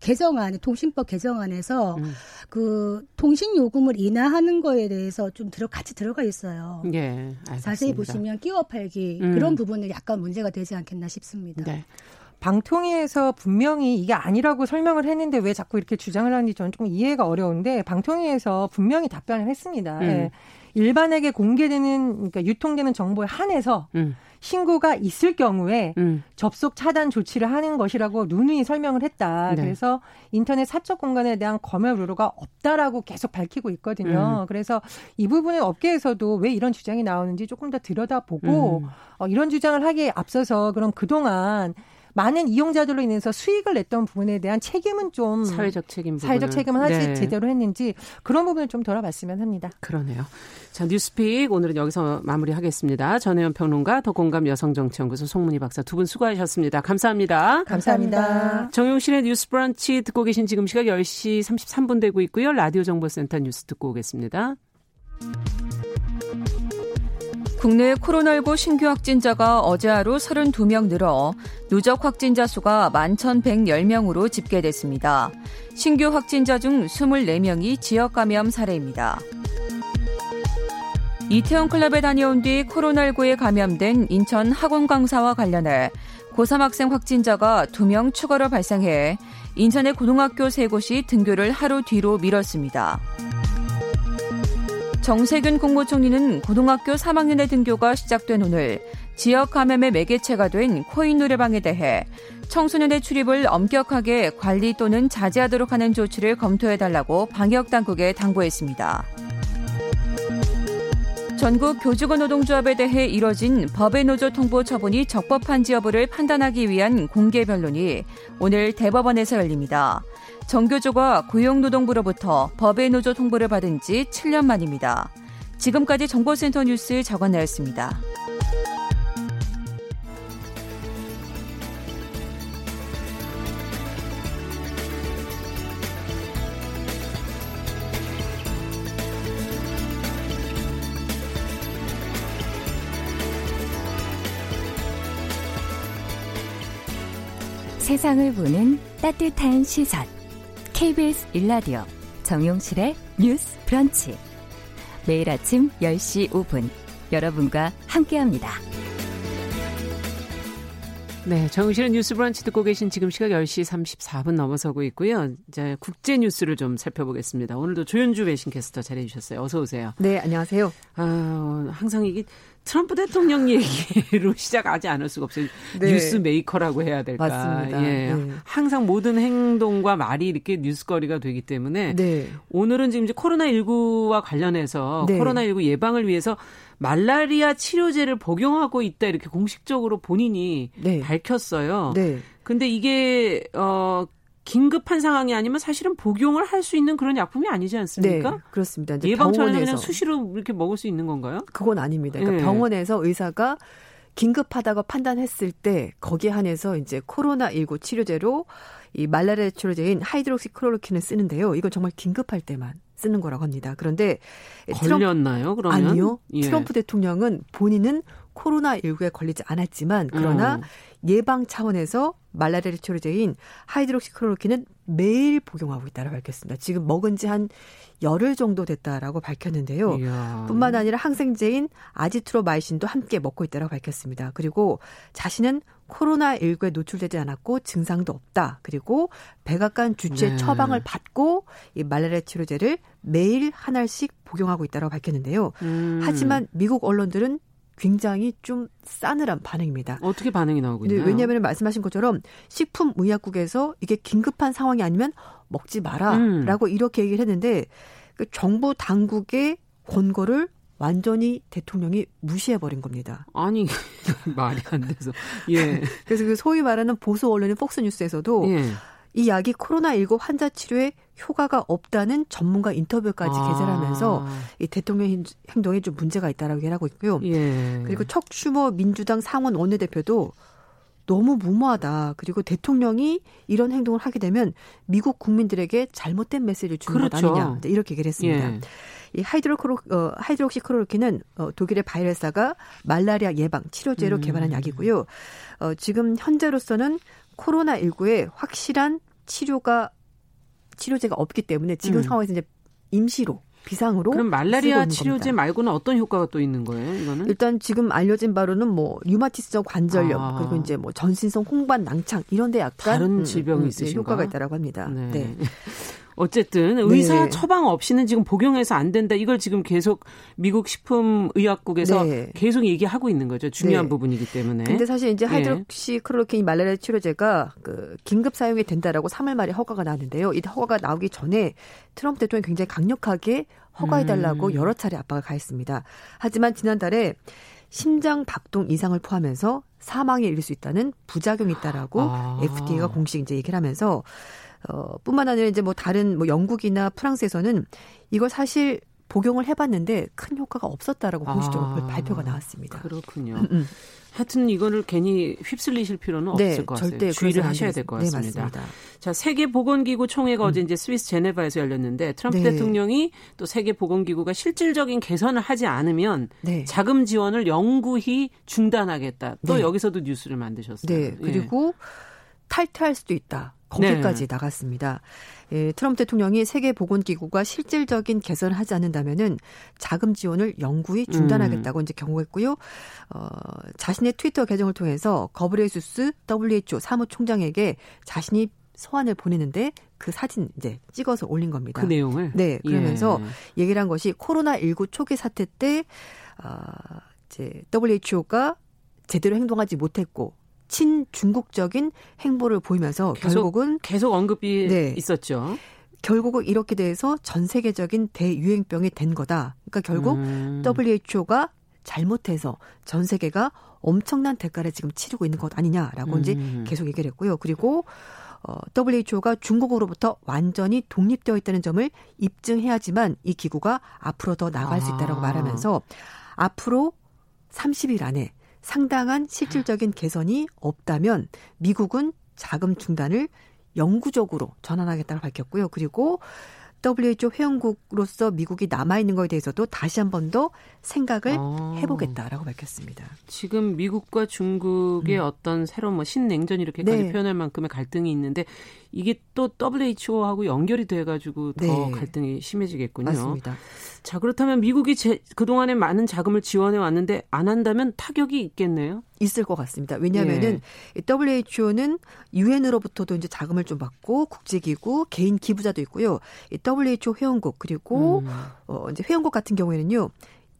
개정안, 통신법 개정안에서 그 통신 요금을 인하하는 거에 대해서 좀 같이 들어가 있어요. 예, 자세히 보시면 끼워 팔기 그런 부분은 약간 문제가 되지 않겠나 싶습니다. 네. 방통위에서 분명히 이게 아니라고 설명을 했는데 왜 자꾸 이렇게 주장을 하는지 저는 조금 이해가 어려운데 방통위에서 분명히 답변을 했습니다. 예. 일반에게 공개되는 그러니까 유통되는 정보에 한해서 신고가 있을 경우에 접속 차단 조치를 하는 것이라고 누누이 설명을 했다. 네. 그래서 인터넷 사적 공간에 대한 검열 우려가 없다라고 계속 밝히고 있거든요. 그래서 이 부분은 업계에서도 왜 이런 주장이 나오는지 조금 더 들여다보고 이런 주장을 하기에 앞서서 그럼 그동안 많은 이용자들로 인해서 수익을 냈던 부분에 대한 책임은 좀 사회적 책임을 하지 제대로 했는지 그런 부분을 좀 돌아봤으면 합니다. 그러네요. 자 뉴스픽 오늘은 여기서 마무리하겠습니다. 전혜연 평론가, 더공감 여성정치연구소 송문희 박사 두 분 수고하셨습니다. 감사합니다. 감사합니다. 정용실의 뉴스브런치 듣고 계신 지금 시각 10시 33분 되고 있고요. 라디오정보센터 뉴스 듣고 오겠습니다. 국내 코로나19 신규 확진자가 어제 하루 32명 늘어 누적 확진자 수가 11,110명으로 집계됐습니다. 신규 확진자 중 24명이 지역 감염 사례입니다. 이태원 클럽에 다녀온 뒤 코로나19에 감염된 인천 학원 강사와 관련해 고3 학생 확진자가 2명 추가로 발생해 인천의 고등학교 3곳이 등교를 하루 뒤로 미뤘습니다. 정세균 국무총리는 고등학교 3학년의 등교가 시작된 오늘 지역 감염의 매개체가 된 코인 노래방에 대해 청소년의 출입을 엄격하게 관리 또는 자제하도록 하는 조치를 검토해달라고 방역당국에 당부했습니다. 전국 교직원 노동조합에 대해 이뤄진 법의 노조 통보 처분이 적법한지 여부를 판단하기 위한 공개 변론이 오늘 대법원에서 열립니다. 정교조가 고용노동부로부터 법의 노조 통보를 받은 지 7년 만입니다. 지금까지 정보센터 뉴스 정한나였습니다. 세상을 보는 따뜻한 시선 KBS 1라디오 정용실의 뉴스프런치, 매일 아침 10시 5분 여러분과 함께합니다. 네, 정용실의 뉴스브런치 듣고 계신 지금 시각 10시 34분 넘어서고 있고요. 이제 국제 뉴스를 좀 살펴보겠습니다. 오늘도 조윤주 외신 캐스터 잘해 주셨어요. 어서 오세요. 네, 안녕하세요. 항상 이게 트럼프 대통령 얘기로 시작하지 않을 수가 없어요. 네. 뉴스 메이커라고 해야 될까. 맞습니다. 예, 네. 항상 모든 행동과 말이 이렇게 뉴스거리가 되기 때문에 네. 오늘은 지금 이제 코로나19와 관련해서 네. 코로나19 예방을 위해서 말라리아 치료제를 복용하고 있다 이렇게 공식적으로 본인이 네. 밝혔어요. 네. 근데 이게 긴급한 상황이 아니면 사실은 복용을 할 수 있는 그런 약품이 아니지 않습니까? 네, 그렇습니다. 이제 예방처럼 그냥 수시로 이렇게 먹을 수 있는 건가요? 그건 아닙니다. 그러니까 네. 병원에서 의사가 긴급하다고 판단했을 때 거기에 한해서 이제 코로나19 치료제로 이 말라리아 치료제인 하이드록시클로로퀸을 쓰는데요. 이건 정말 긴급할 때만 쓰는 거라고 합니다. 그런데 걸렸나요? 그러면 아니요. 예. 트럼프 대통령은 본인은 코로나19에 걸리지 않았지만 그러나 예방 차원에서 말라리아 치료제인 하이드록시클로로퀸은 매일 복용하고 있다라고 밝혔습니다. 지금 먹은 지 한 열흘 정도 됐다라고 밝혔는데요. 이야. 뿐만 아니라 항생제인 아지트로마이신도 함께 먹고 있다라고 밝혔습니다. 그리고 자신은 코로나19에 노출되지 않았고 증상도 없다. 그리고 백악관 주치의 네. 처방을 받고 이 말라리아 치료제를 매일 한 알씩 복용하고 있다라고 밝혔는데요. 하지만 미국 언론들은 굉장히 좀 싸늘한 반응입니다. 어떻게 반응이 나오고 있나요? 네, 왜냐하면 말씀하신 것처럼 식품의약국에서 이게 긴급한 상황이 아니면 먹지 마라라고 이렇게 얘기를 했는데 그 정부 당국의 권고를 완전히 대통령이 무시해버린 겁니다. 아니, 말이 안 돼서. 예. 그래서 그 소위 말하는 보수 언론인 폭스뉴스에서도 예. 이 약이 코로나19 환자 치료에 효과가 없다는 전문가 인터뷰까지 게재를 하면서 이 대통령 행동에 좀 문제가 있다라고 얘기하고 있고요. 예. 그리고 척추모 민주당 상원 원내대표도 너무 무모하다. 그리고 대통령이 이런 행동을 하게 되면 미국 국민들에게 잘못된 메시지를 주는 것 아니냐. 이렇게 얘기를 했습니다. 예. 이 하이드록시크로로킨은 독일의 바이렐사가 말라리아 예방 치료제로 개발한 약이고요. 지금 현재로서는 코로나19에 확실한 치료제가 없기 때문에 지금 상황에서 이제 임시로 비상으로 그럼 말라리아 치료제 겁니다. 말고는 어떤 효과가 또 있는 거예요? 이거는 일단 지금 알려진 바로는 뭐 류마티스성 관절염 그리고 이제 뭐 전신성 홍반 낭창 이런데 약간 다른 질병이 있으신가 효과가 있다라고 합니다. 네. 네. 어쨌든 의사 네. 처방 없이는 지금 복용해서 안 된다. 이걸 지금 계속 미국 식품의약국에서 네. 계속 얘기하고 있는 거죠. 중요한 네. 부분이기 때문에. 근데 사실 이제 하이드록시클로로퀸 말라리아 치료제가 그 긴급 사용이 된다라고 3월 말에 허가가 나왔는데요. 이 허가가 나오기 전에 트럼프 대통령이 굉장히 강력하게 허가해달라고 여러 차례 압박을 가했습니다. 하지만 지난달에 심장 박동 이상을 포함해서 사망에 이를 수 있다는 부작용이 있다라고 FDA가 공식 이제 얘기를 하면서. 뿐만 아니라 이제 뭐 다른 뭐 영국이나 프랑스에서는 이걸 사실 복용을 해봤는데 큰 효과가 없었다라고 공식적으로 발표가 나왔습니다. 그렇군요. 하여튼 이거를 괜히 휩쓸리실 필요는 네, 없을 것 같아요. 주의를 하셔야 될 것 같습니다. 네, 자, 세계보건기구 총회가 어제 이제 스위스 제네바에서 열렸는데 트럼프 네. 대통령이 또 세계보건기구가 실질적인 개선을 하지 않으면 네. 자금 지원을 영구히 중단하겠다. 또 네. 여기서도 뉴스를 만드셨어요. 네, 그리고 탈퇴할 수도 있다. 거기까지 네. 나갔습니다. 예, 트럼프 대통령이 세계보건기구가 실질적인 개선을 하지 않는다면은 자금 지원을 영구히 중단하겠다고 이제 경고했고요. 자신의 트위터 계정을 통해서 거브레이수스 WHO 사무총장에게 자신이 서한을 보내는데 그 사진 이제 찍어서 올린 겁니다. 그 내용을? 네. 그러면서 예. 얘기를 한 것이 코로나19 초기 사태 때 이제 WHO가 제대로 행동하지 못했고 친중국적인 행보를 보이면서 결국은 언급이 네, 있었죠. 결국은 이렇게 돼서 전 세계적인 대유행병이 된 거다. 그러니까 결국 WHO가 잘못해서 전 세계가 엄청난 대가를 지금 치르고 있는 것 아니냐라고 이제 계속 얘기를 했고요. 그리고 WHO가 중국으로부터 완전히 독립되어 있다는 점을 입증해야지만 이 기구가 앞으로 더 나아갈 수 있다라고 말하면서 앞으로 30일 안에 상당한 실질적인 개선이 없다면 미국은 자금 중단을 영구적으로 전환하겠다고 밝혔고요. 그리고 WHO 회원국으로서 미국이 남아있는 거에 대해서도 다시 한 번 더 생각을 해보겠다라고 밝혔습니다. 지금 미국과 중국의 어떤 새로운 뭐 신냉전 이렇게까지 표현할 만큼의 갈등이 있는데 이게 또 WHO하고 연결이 돼가지고 더 갈등이 심해지겠군요. 맞습니다. 자, 그렇다면 미국이 그동안에 많은 자금을 지원해 왔는데 안 한다면 타격이 있겠네요? 있을 것 같습니다. 왜냐하면은 WHO는 유엔으로부터도 이제 자금을 좀 받고 국제기구, 개인 기부자도 있고요. WHO 회원국 그리고 이제 회원국 같은 경우에는요.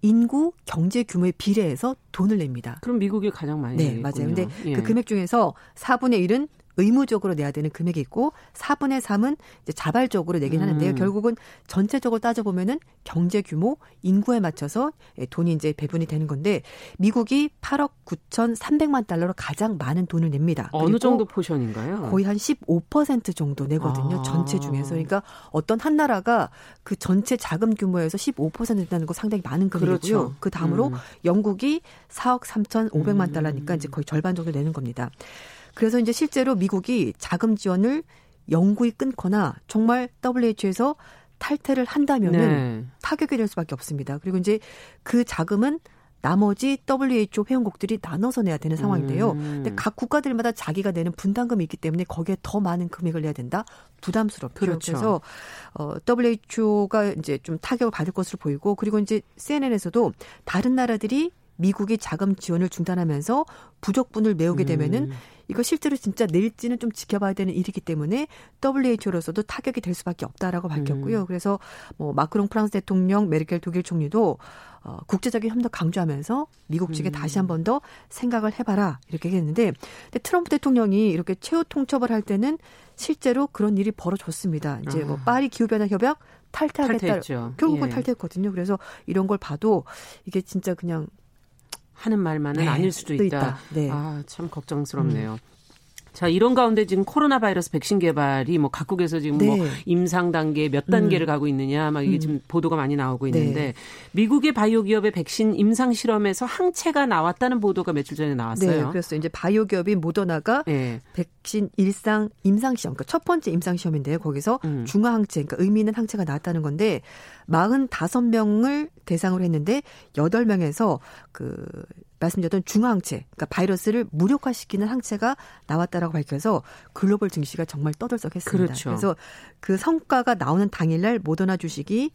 인구, 경제 규모에 비례해서 돈을 냅니다. 그럼 미국이 가장 많이 내겠군요. 맞아요. 근데 그 금액 중에서 4분의 1은 의무적으로 내야 되는 금액이 있고 4분의 3은 이제 자발적으로 내긴 하는데요. 결국은 전체적으로 따져보면은 경제 규모, 인구에 맞춰서 돈이 이제 배분이 되는 건데 미국이 8억 9,300만 달러로 가장 많은 돈을 냅니다. 어느 정도 포션인가요? 거의 한 15% 정도 내거든요. 전체 중에서. 그러니까 어떤 한 나라가 그 전체 자금 규모에서 15% 된다는 거 상당히 많은 금액이고요. 그렇죠. 그 다음으로 영국이 4억 3,500만 달러니까 이제 거의 절반 정도 내는 겁니다. 그래서 이제 실제로 미국이 자금 지원을 영구히 끊거나 정말 WHO에서 탈퇴를 한다면은 타격이 될 수밖에 없습니다. 그리고 이제 그 자금은 나머지 WHO 회원국들이 나눠서 내야 되는 상황인데요. 근데 각 국가들마다 자기가 내는 분담금이 있기 때문에 거기에 더 많은 금액을 내야 된다. 부담스럽죠. 그렇죠. 그래서 WHO가 이제 좀 타격을 받을 것으로 보이고 그리고 이제 CNN에서도 다른 나라들이 미국이 자금 지원을 중단하면서 부족분을 메우게 되면은 이거 실제로 진짜 낼지는 좀 지켜봐야 되는 일이기 때문에 WHO로서도 타격이 될 수밖에 없다라고 밝혔고요. 그래서 뭐 마크롱 프랑스 대통령, 메르켈 독일 총리도 국제적인 협력 강조하면서 미국 측에 다시 한 번 더 생각을 해봐라 이렇게 했는데 근데 트럼프 대통령이 이렇게 최후 통첩을 할 때는 실제로 그런 일이 벌어졌습니다. 이제 뭐 파리 기후변화 협약 탈퇴하겠다. 결국은 탈퇴했거든요. 그래서 이런 걸 봐도 이게 진짜 그냥 하는 말만은 아닐 수도 있다. 아, 참 걱정스럽네요. 자, 이런 가운데 지금 코로나 바이러스 백신 개발이 뭐 각국에서 지금 뭐 임상 단계 몇 단계를 가고 있느냐 막 이게 지금 보도가 많이 나오고 있는데 미국의 바이오 기업의 백신 임상 실험에서 항체가 나왔다는 보도가 며칠 전에 나왔어요. 네, 그래서 이제 바이오 기업인 모더나가 백신 임상 시험, 그러니까 첫 번째 임상 시험인데요. 거기서 중화 항체, 그러니까 의미 있는 항체가 나왔다는 건데 45명을 대상으로 했는데 8명에서 그 말씀드렸던 중화항체, 그러니까 바이러스를 무력화시키는 항체가 나왔다라고 밝혀서 글로벌 증시가 정말 떠들썩했습니다. 그렇죠. 그래서 그 성과가 나오는 당일날 모더나 주식이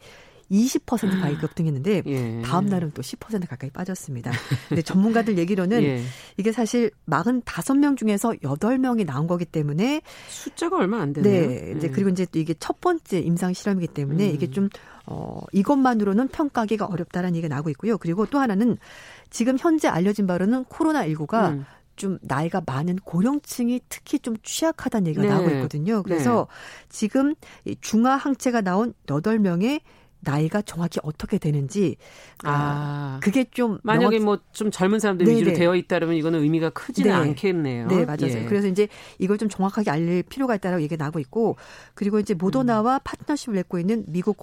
20% 급등했는데 다음 날은 또 10% 가까이 빠졌습니다. 근데 전문가들 얘기로는 이게 사실 45명 중에서 8명이 나온 거기 때문에 숫자가 얼마 안 되네요. 네, 이제 그리고 이제 또 이게 첫 번째 임상 실험이기 때문에 이게 좀 이것만으로는 평가하기가 어렵다라는 얘기가 나오고 있고요. 그리고 또 하나는 지금 현재 알려진 바로는 코로나19가 좀 나이가 많은 고령층이 특히 좀 취약하다는 얘기가 나오고 있거든요. 그래서 지금 중화 항체가 나온 8명의 나이가 정확히 어떻게 되는지 그게 좀 만약에 뭐 좀 젊은 사람들 위주로 되어 있다면 이거는 의미가 크지는 않겠네요. 네, 맞아요. 그래서 이제 이걸 좀 정확하게 알릴 필요가 있다라고 얘기가 나오고 있고 그리고 이제 모더나와 파트너십을 맺고 있는 미국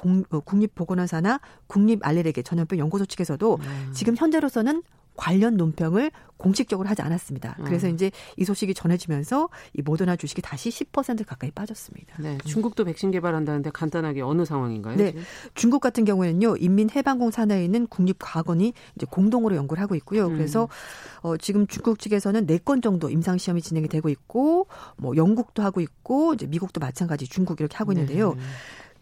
국립보건원사나 국립알레르기 전염병 연구소 측에서도 지금 현재로서는 관련 논평을 공식적으로 하지 않았습니다. 그래서 이제 이 소식이 전해지면서 이 모더나 주식이 다시 10% 가까이 빠졌습니다. 네, 중국도 백신 개발한다는데 간단하게 어느 상황인가요? 네, 지금? 중국 같은 경우에는요, 인민해방공 산하에 있는 국립과학원이 이제 공동으로 연구를 하고 있고요. 그래서 지금 중국 측에서는 4건 정도 임상 시험이 진행이 되고 있고, 뭐 영국도 하고 있고, 이제 미국도 마찬가지 중국 이렇게 하고 있는데요.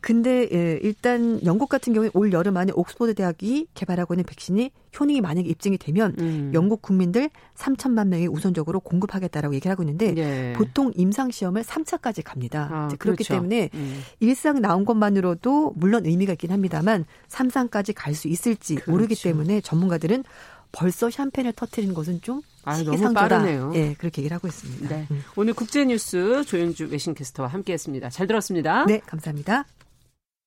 근데 일단 영국 같은 경우에 올 여름 안에 옥스퍼드 대학이 개발하고 있는 백신이 효능이 만약에 입증이 되면 영국 국민들 3천만 명이 우선적으로 공급하겠다라고 얘기를 하고 있는데 보통 임상시험을 3차까지 갑니다. 그렇기 때문에 일상 나온 것만으로도 물론 의미가 있긴 합니다만 3상까지 갈 수 있을지 모르기 때문에 전문가들은 벌써 샴페인을 터뜨리는 것은 좀 너무 빠르네요. 네, 그렇게 얘기를 하고 있습니다. 네. 오늘 국제뉴스 조윤주 외신캐스터와 함께했습니다. 잘 들었습니다. 네, 감사합니다.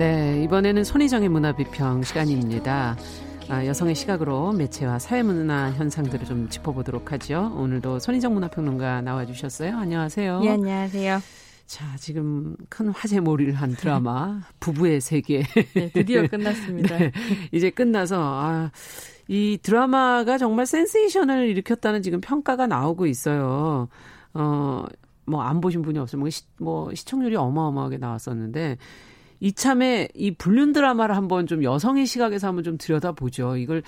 네, 이번에는 손희정의 문화비평 시간입니다. 여성의 시각으로 매체와 사회문화 현상들을 좀 짚어보도록 하죠. 오늘도 손희정 문화평론가 나와주셨어요. 안녕하세요. 네, 안녕하세요. 자, 지금 큰 화제몰이를 한 드라마 부부의 세계. 네, 드디어 끝났습니다. 네, 이제 끝나서 이 드라마가 정말 센세이션을 일으켰다는 지금 평가가 나오고 있어요. 뭐 안 보신 분이 없으면 뭐 시청률이 어마어마하게 나왔었는데 이참에 이 불륜 드라마를 한번 좀 여성의 시각에서 한번 좀 들여다보죠. 이걸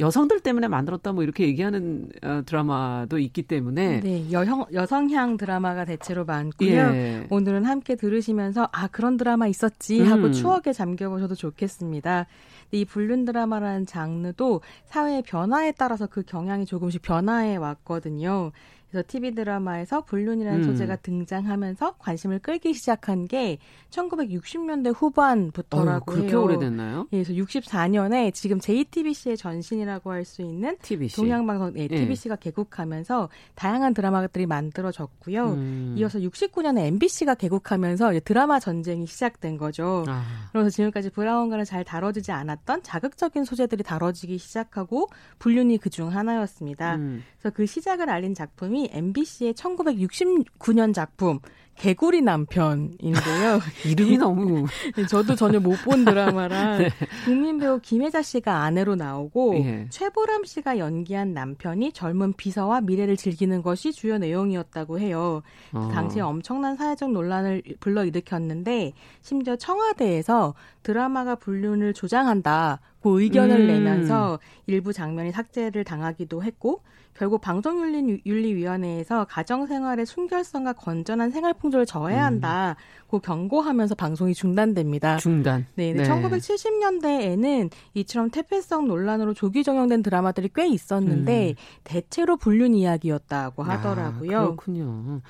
여성들 때문에 만들었다 뭐 이렇게 얘기하는 드라마도 있기 때문에 네, 여성향 드라마가 대체로 많고요. 예. 오늘은 함께 들으시면서 아 그런 드라마 있었지 하고 추억에 잠겨보셔도 좋겠습니다. 이 불륜 드라마라는 장르도 사회의 변화에 따라서 그 경향이 조금씩 변화해 왔거든요. 그래서 TV 드라마에서 불륜이라는 소재가 등장하면서 관심을 끌기 시작한 게 1960년대 후반부터라고 해요. 그렇게 오래됐나요? 예, 그래서 64년에 지금 JTBC의 전신이라고 할 수 있는 TBC. 동양방송 예, TBC가 개국하면서 다양한 드라마들이 만들어졌고요. 이어서 69년에 MBC가 개국하면서 드라마 전쟁이 시작된 거죠. 그래서 지금까지 브라운관을 잘 다뤄지지 않았던 자극적인 소재들이 다뤄지기 시작하고 불륜이 그중 하나였습니다. 그래서 그 시작을 알린 작품이 MBC의 1969년 작품 개구리 남편인데요. 이름이 너무 저도 전혀 못 본 드라마라 네. 국민 배우 김혜자 씨가 아내로 나오고 예. 최보람 씨가 연기한 남편이 젊은 비서와 미래를 즐기는 것이 주요 내용이었다고 해요. 당시에 엄청난 사회적 논란을 불러일으켰는데 심지어 청와대에서 드라마가 불륜을 조장한다고 의견을 내면서 일부 장면이 삭제를 당하기도 했고 결국 방송윤리위원회에서 가정생활의 순결성과 건전한 생활풍조를 저해한다고 경고하면서 방송이 중단됩니다. 네, 네. 1970년대에는 이처럼 태폐성 논란으로 조기 정영된 드라마들이 꽤 있었는데 대체로 불륜 이야기였다고 하더라고요. 아, 그렇군요.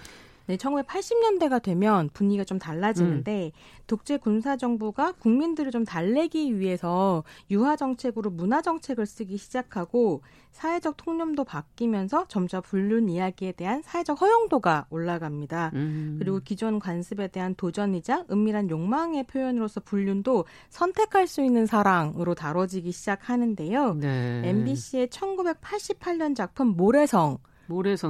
네, 1980년대가 되면 분위기가 좀 달라지는데 독재 군사정부가 국민들을 좀 달래기 위해서 유화정책으로 문화정책을 쓰기 시작하고 사회적 통념도 바뀌면서 점차 불륜 이야기에 대한 사회적 허용도가 올라갑니다. 그리고 기존 관습에 대한 도전이자 은밀한 욕망의 표현으로서 불륜도 선택할 수 있는 사랑으로 다뤄지기 시작하는데요. 네. MBC의 1988년 작품 모래성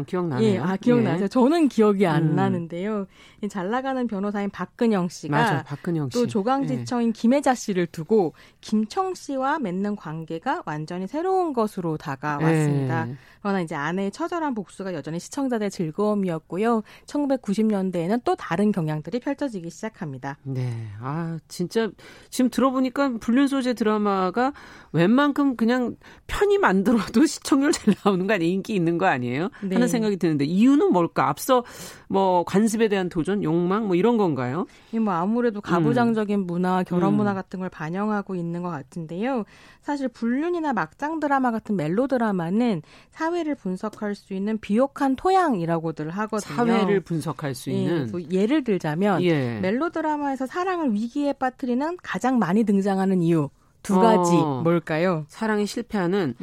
기억나네요. 예, 기억나세요? 예. 저는 기억이 안 나는데요. 잘 나가는 변호사인 박근영 씨가 또 조강지처인 예. 김혜자 씨를 두고 김청 씨와 맺는 관계가 완전히 새로운 것으로 다가왔습니다. 예. 그러나 이제 아내의 처절한 복수가 여전히 시청자들의 즐거움이었고요. 1990년대에는 또 다른 경향들이 펼쳐지기 시작합니다. 네, 진짜 지금 들어보니까 불륜 소재 드라마가 웬만큼 그냥 편히 만들어도 시청률 잘 나오는 거 아니에요? 인기 있는 거 아니에요? 네. 하는 생각이 드는데 이유는 뭘까? 앞서 뭐 관습에 대한 도전, 욕망 뭐 이런 건가요? 뭐 아무래도 가부장적인 문화, 결혼 문화 같은 걸 반영하고 있는 것 같은데요. 사실 불륜이나 막장 드라마 같은 멜로 드라마는 사회를 분석할 수 있는 비옥한 토양이라고들 하거든요. 사회를 분석할 수 있는. 예, 예를 들자면 멜로 드라마에서 사랑을 위기에 빠뜨리는 가장 많이 등장하는 이유. 두 가지 뭘까요? 사랑에 실패하는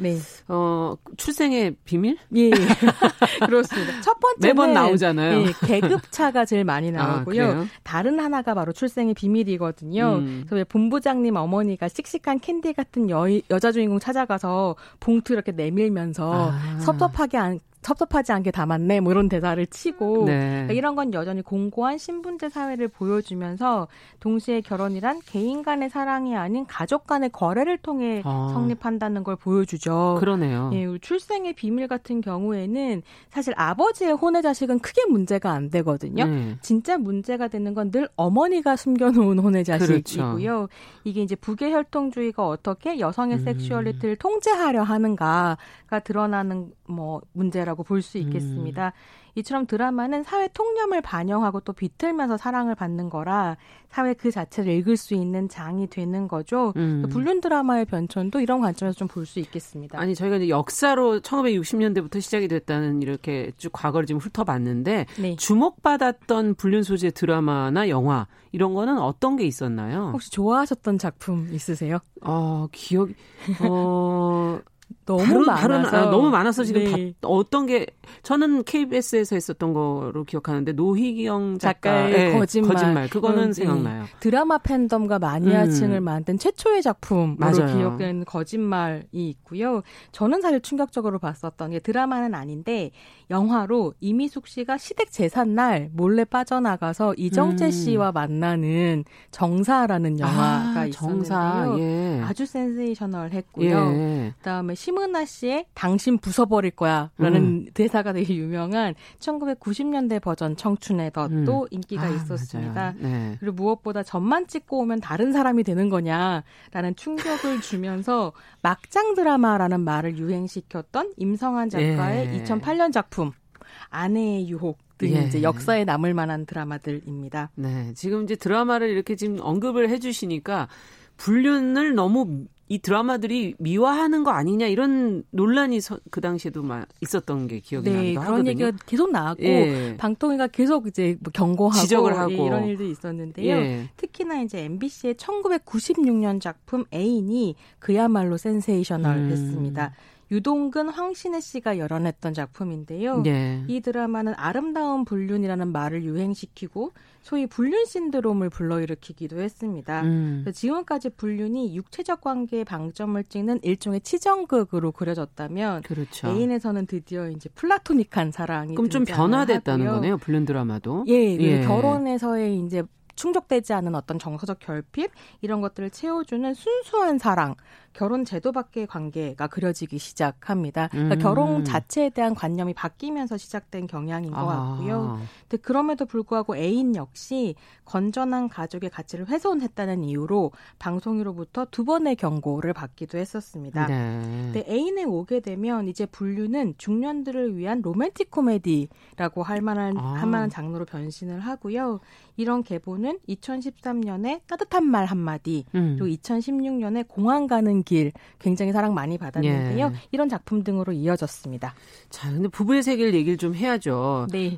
출생의 비밀? 예, 그렇습니다. 첫 번째는 매번 나오잖아요. 예, 계급차가 제일 많이 나오고요. 다른 하나가 바로 출생의 비밀이거든요. 그래서 왜 본부장님 어머니가 씩씩한 캔디 같은 여자 주인공 찾아가서 봉투 이렇게 내밀면서 섭섭하지 않게 담았네 뭐 이런 대사를 치고 그러니까 이런 건 여전히 공고한 신분제 사회를 보여주면서 동시에 결혼이란 개인 간의 사랑이 아닌 가족 간의 거래를 통해 성립한다는 걸 보여주죠. 그러네요. 예, 출생의 비밀 같은 경우에는 사실 아버지의 혼외 자식은 크게 문제가 안 되거든요. 진짜 문제가 되는 건 늘 어머니가 숨겨놓은 혼외 자식이고요. 그렇죠. 이게 이제 북의 혈통주의가 어떻게 여성의 섹슈얼리티를 통제하려 하는가가 드러나는 뭐 문제라고 볼 수 있겠습니다. 이처럼 드라마는 사회 통념을 반영하고 또 비틀면서 사랑을 받는 거라 사회 그 자체를 읽을 수 있는 장이 되는 거죠. 불륜 드라마의 변천도 이런 관점에서 좀 볼 수 있겠습니다. 아니 저희가 이제 역사로 1960년대부터 시작이 됐다는 이렇게 쭉 과거를 지금 훑어봤는데 주목받았던 불륜 소재 드라마나 영화 이런 거는 어떤 게 있었나요? 혹시 좋아하셨던 작품 있으세요? 기억이... 너무 많아서 너무 많아서 지금 네. 다 어떤 게 저는 KBS에서 했었던 거로 기억하는데 노희경 작가의 네, 거짓말 그거는 생각나요. 드라마 팬덤과 마니아층을 만든 최초의 작품으로 맞아요. 기억되는 거짓말이 있고요. 저는 사실 충격적으로 봤었던 게 드라마는 아닌데 영화로 이미숙 씨가 시댁 제삿날 몰래 빠져나가서 이정재 씨와 만나는 정사라는 영화가 있었는데요. 예. 아주 센세이셔널했고요. 예. 그다음에 심은하 씨의 당신 부숴버릴 거야 라는 대사가 되게 유명한 1990년대 버전 청춘의 덫도 인기가 있었습니다. 네. 그리고 무엇보다 점만 찍고 오면 다른 사람이 되는 거냐라는 충격을 주면서 막장 드라마라는 말을 유행시켰던 임성한 작가의 예. 2008년 작품 아내의 유혹 등이 예. 이제 역사에 남을 만한 드라마들입니다. 네, 지금 이제 드라마를 이렇게 지금 언급을 해주시니까 불륜을 너무 이 드라마들이 미화하는 거 아니냐 이런 논란이 그 당시에도 막 있었던 게 기억이 나기도 하거든요. 그런 얘기가 계속 나왔고 예. 방통위가 계속 이제 뭐 경고하고 지적을 하고 이런 일도 있었는데요. 예. 특히나 이제 MBC의 1996년 작품 애인이 그야말로 센세이셔널했습니다. 유동근, 황신혜 씨가 열연했던 작품인데요. 예. 이 드라마는 아름다운 불륜이라는 말을 유행시키고 소위 불륜 신드롬을 불러일으키기도 했습니다. 지금까지 불륜이 육체적 관계의 방점을 찍는 일종의 치정극으로 그려졌다면 그렇죠. 애인에서는 드디어 이제 플라토닉한 사랑이 그럼 좀 변화됐다는 하고요. 거네요. 불륜 드라마도. 예, 예. 결혼에서의 이제 충족되지 않은 어떤 정서적 결핍 이런 것들을 채워주는 순수한 사랑, 결혼 제도 밖의 관계가 그려지기 시작합니다. 그러니까 결혼 자체에 대한 관념이 바뀌면서 시작된 경향인 것 같고요. 근데 그럼에도 불구하고 애인 역시 건전한 가족의 가치를 훼손했다는 이유로 방송위로부터 2번의 경고를 받기도 했었습니다. 네. 근데 애인에 오게 되면 이제 불륜은 중년들을 위한 로맨틱 코미디라고 할 만한 장르로 변신을 하고요. 이런 계보는 2013년에 따뜻한 말 한마디, 그리고 2016년에 공항 가는 길, 굉장히 사랑 많이 받았는데요. 예. 이런 작품 등으로 이어졌습니다. 자, 근데 부부의 세계를 얘기를 좀 해야죠. 네.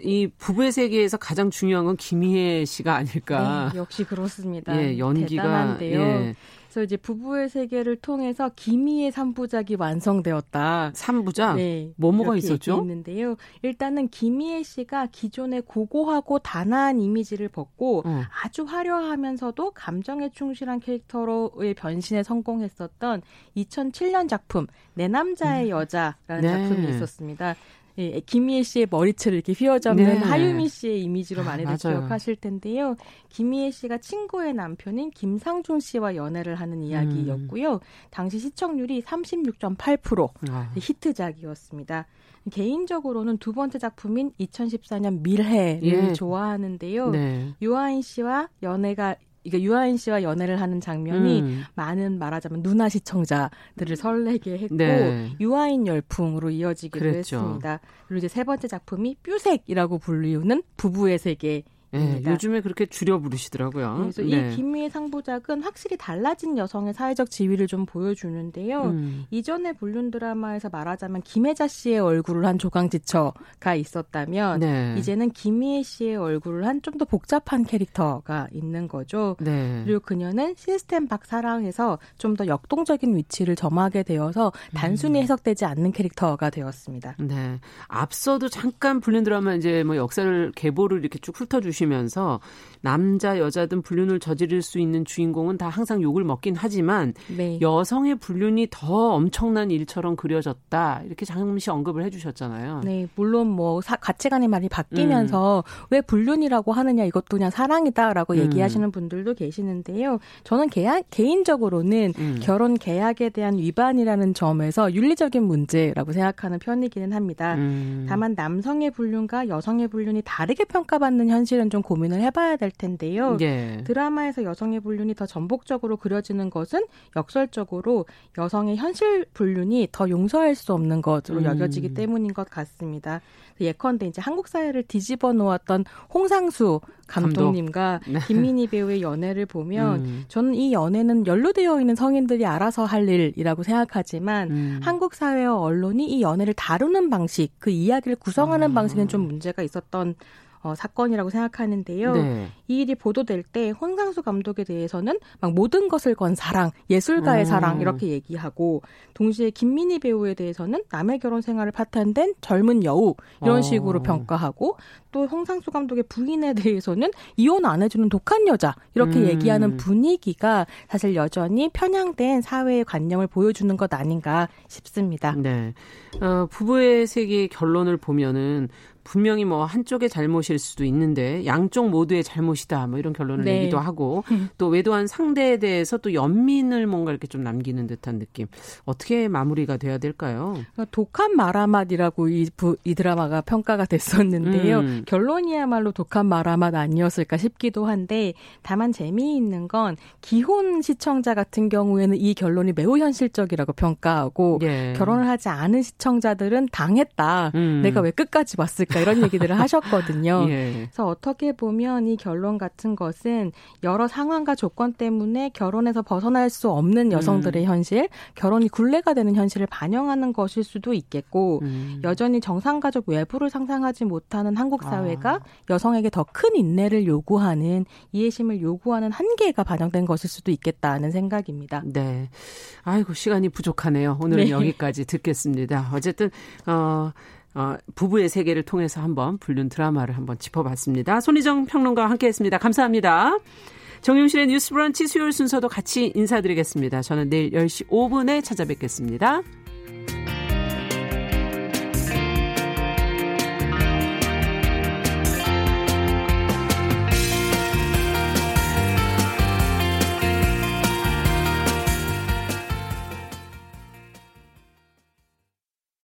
이 부부의 세계에서 가장 중요한 건 김희애 씨가 아닐까. 네, 역시 그렇습니다. 예, 연기가. 대단한데요. 예. 그래서 이제 부부의 세계를 통해서 김희애 3부작이 완성되었다. 3부작? 네. 뭐가 있었죠? 있는데요. 일단은 김희애 씨가 기존의 고고하고 단아한 이미지를 벗고 아주 화려하면서도 감정에 충실한 캐릭터로의 변신에 성공했었던 2007년 작품 내 남자의 여자라는 네. 작품이 있었습니다. 예, 김희애 씨의 머리채를 이렇게 휘어잡는 네. 하유미 씨의 이미지로 많이들 기억하실 텐데요. 김희애 씨가 친구의 남편인 김상중 씨와 연애를 하는 이야기였고요. 당시 시청률이 36.8% 히트작이었습니다. 개인적으로는 두 번째 작품인 2014년 밀해를 예. 좋아하는데요. 네. 유아인 씨와 연애를 하는 장면이 많은 말하자면 누나 시청자들을 설레게 했고 네. 유아인 열풍으로 이어지기도 그랬죠. 했습니다. 그리고 이제 세 번째 작품이 뾰색이라고 불리우는 부부의 세계. 네, 요즘에 그렇게 줄여 부르시더라고요. 그래서 네. 이 김희애 상부작은 확실히 달라진 여성의 사회적 지위를 좀 보여주는데요. 이전의 불륜 드라마에서 말하자면 김혜자 씨의 얼굴을 한 조강지처가 있었다면 네. 이제는 김희애 씨의 얼굴을 한 좀 더 복잡한 캐릭터가 있는 거죠. 네. 그리고 그녀는 시스템 밖 사랑에서 좀 더 역동적인 위치를 점하게 되어서 단순히 해석되지 않는 캐릭터가 되었습니다. 네, 앞서도 잠깐 불륜 드라마 이제 뭐 역사를 계보를 이렇게 쭉 훑어주시. 면서 남자 여자든 불륜을 저지를 수 있는 주인공은 다 항상 욕을 먹긴 하지만 네. 여성의 불륜이 더 엄청난 일처럼 그려졌다 이렇게 잠시 언급을 해주셨잖아요. 네, 물론 뭐 가치관이 많이 바뀌면서 왜 불륜이라고 하느냐 이것도 그냥 사랑이다라고 얘기하시는 분들도 계시는데요. 저는 개인적으로는 결혼 계약에 대한 위반이라는 점에서 윤리적인 문제라고 생각하는 편이기는 합니다. 다만 남성의 불륜과 여성의 불륜이 다르게 평가받는 현실은 좀 고민을 해봐야 될 텐데요. 예. 드라마에서 여성의 불륜이 더 전복적으로 그려지는 것은 역설적으로 여성의 현실 불륜이 더 용서할 수 없는 것으로 여겨지기 때문인 것 같습니다. 예컨대 이제 한국 사회를 뒤집어 놓았던 홍상수 감독님과 김민희 배우의 연애를 보면 저는 이 연애는 연루되어 있는 성인들이 알아서 할 일이라고 생각하지만 한국 사회와 언론이 이 연애를 다루는 방식, 그 이야기를 구성하는 방식은 좀 문제가 있었던 사건이라고 생각하는데요. 네. 이 일이 보도될 때 홍상수 감독에 대해서는 막 모든 것을 건 사랑, 예술가의 사랑 이렇게 얘기하고 동시에 김민희 배우에 대해서는 남의 결혼 생활을 파탄된 젊은 여우 이런 식으로 평가하고 또 홍상수 감독의 부인에 대해서는 이혼 안 해주는 독한 여자 이렇게 얘기하는 분위기가 사실 여전히 편향된 사회의 관념을 보여주는 것 아닌가 싶습니다. 네, 부부의 세계의 결론을 보면은 분명히 뭐 한쪽의 잘못일 수도 있는데 양쪽 모두의 잘못이다 뭐 이런 결론을 네. 내기도 하고 또 외도한 상대에 대해서 또 연민을 뭔가 이렇게 좀 남기는 듯한 느낌. 어떻게 마무리가 돼야 될까요? 독한 말 한마디라고 이 드라마가 평가가 됐었는데요. 결론이야말로 독한 말 한마디 아니었을까 싶기도 한데 다만 재미있는 건 기혼 시청자 같은 경우에는 이 결론이 매우 현실적이라고 평가하고 예. 결혼을 하지 않은 시청자들은 당했다. 내가 왜 끝까지 왔을까? 이런 얘기들을 하셨거든요. 예. 그래서 어떻게 보면 이 결론 같은 것은 여러 상황과 조건 때문에 결혼에서 벗어날 수 없는 여성들의 현실, 결혼이 굴레가 되는 현실을 반영하는 것일 수도 있겠고 여전히 정상가족 외부를 상상하지 못하는 한국 사회가 여성에게 더 큰 인내를 요구하는 이해심을 요구하는 한계가 반영된 것일 수도 있겠다는 생각입니다. 네. 아이고 시간이 부족하네요. 오늘은 네. 여기까지 듣겠습니다. 어쨌든 부부의 세계를 통해서 한번 불륜 드라마를 한번 짚어봤습니다. 손희정 평론가와 함께했습니다. 감사합니다. 정용실의 뉴스브런치 수요일 순서도 같이 인사드리겠습니다. 저는 내일 10시 5분에 찾아뵙겠습니다.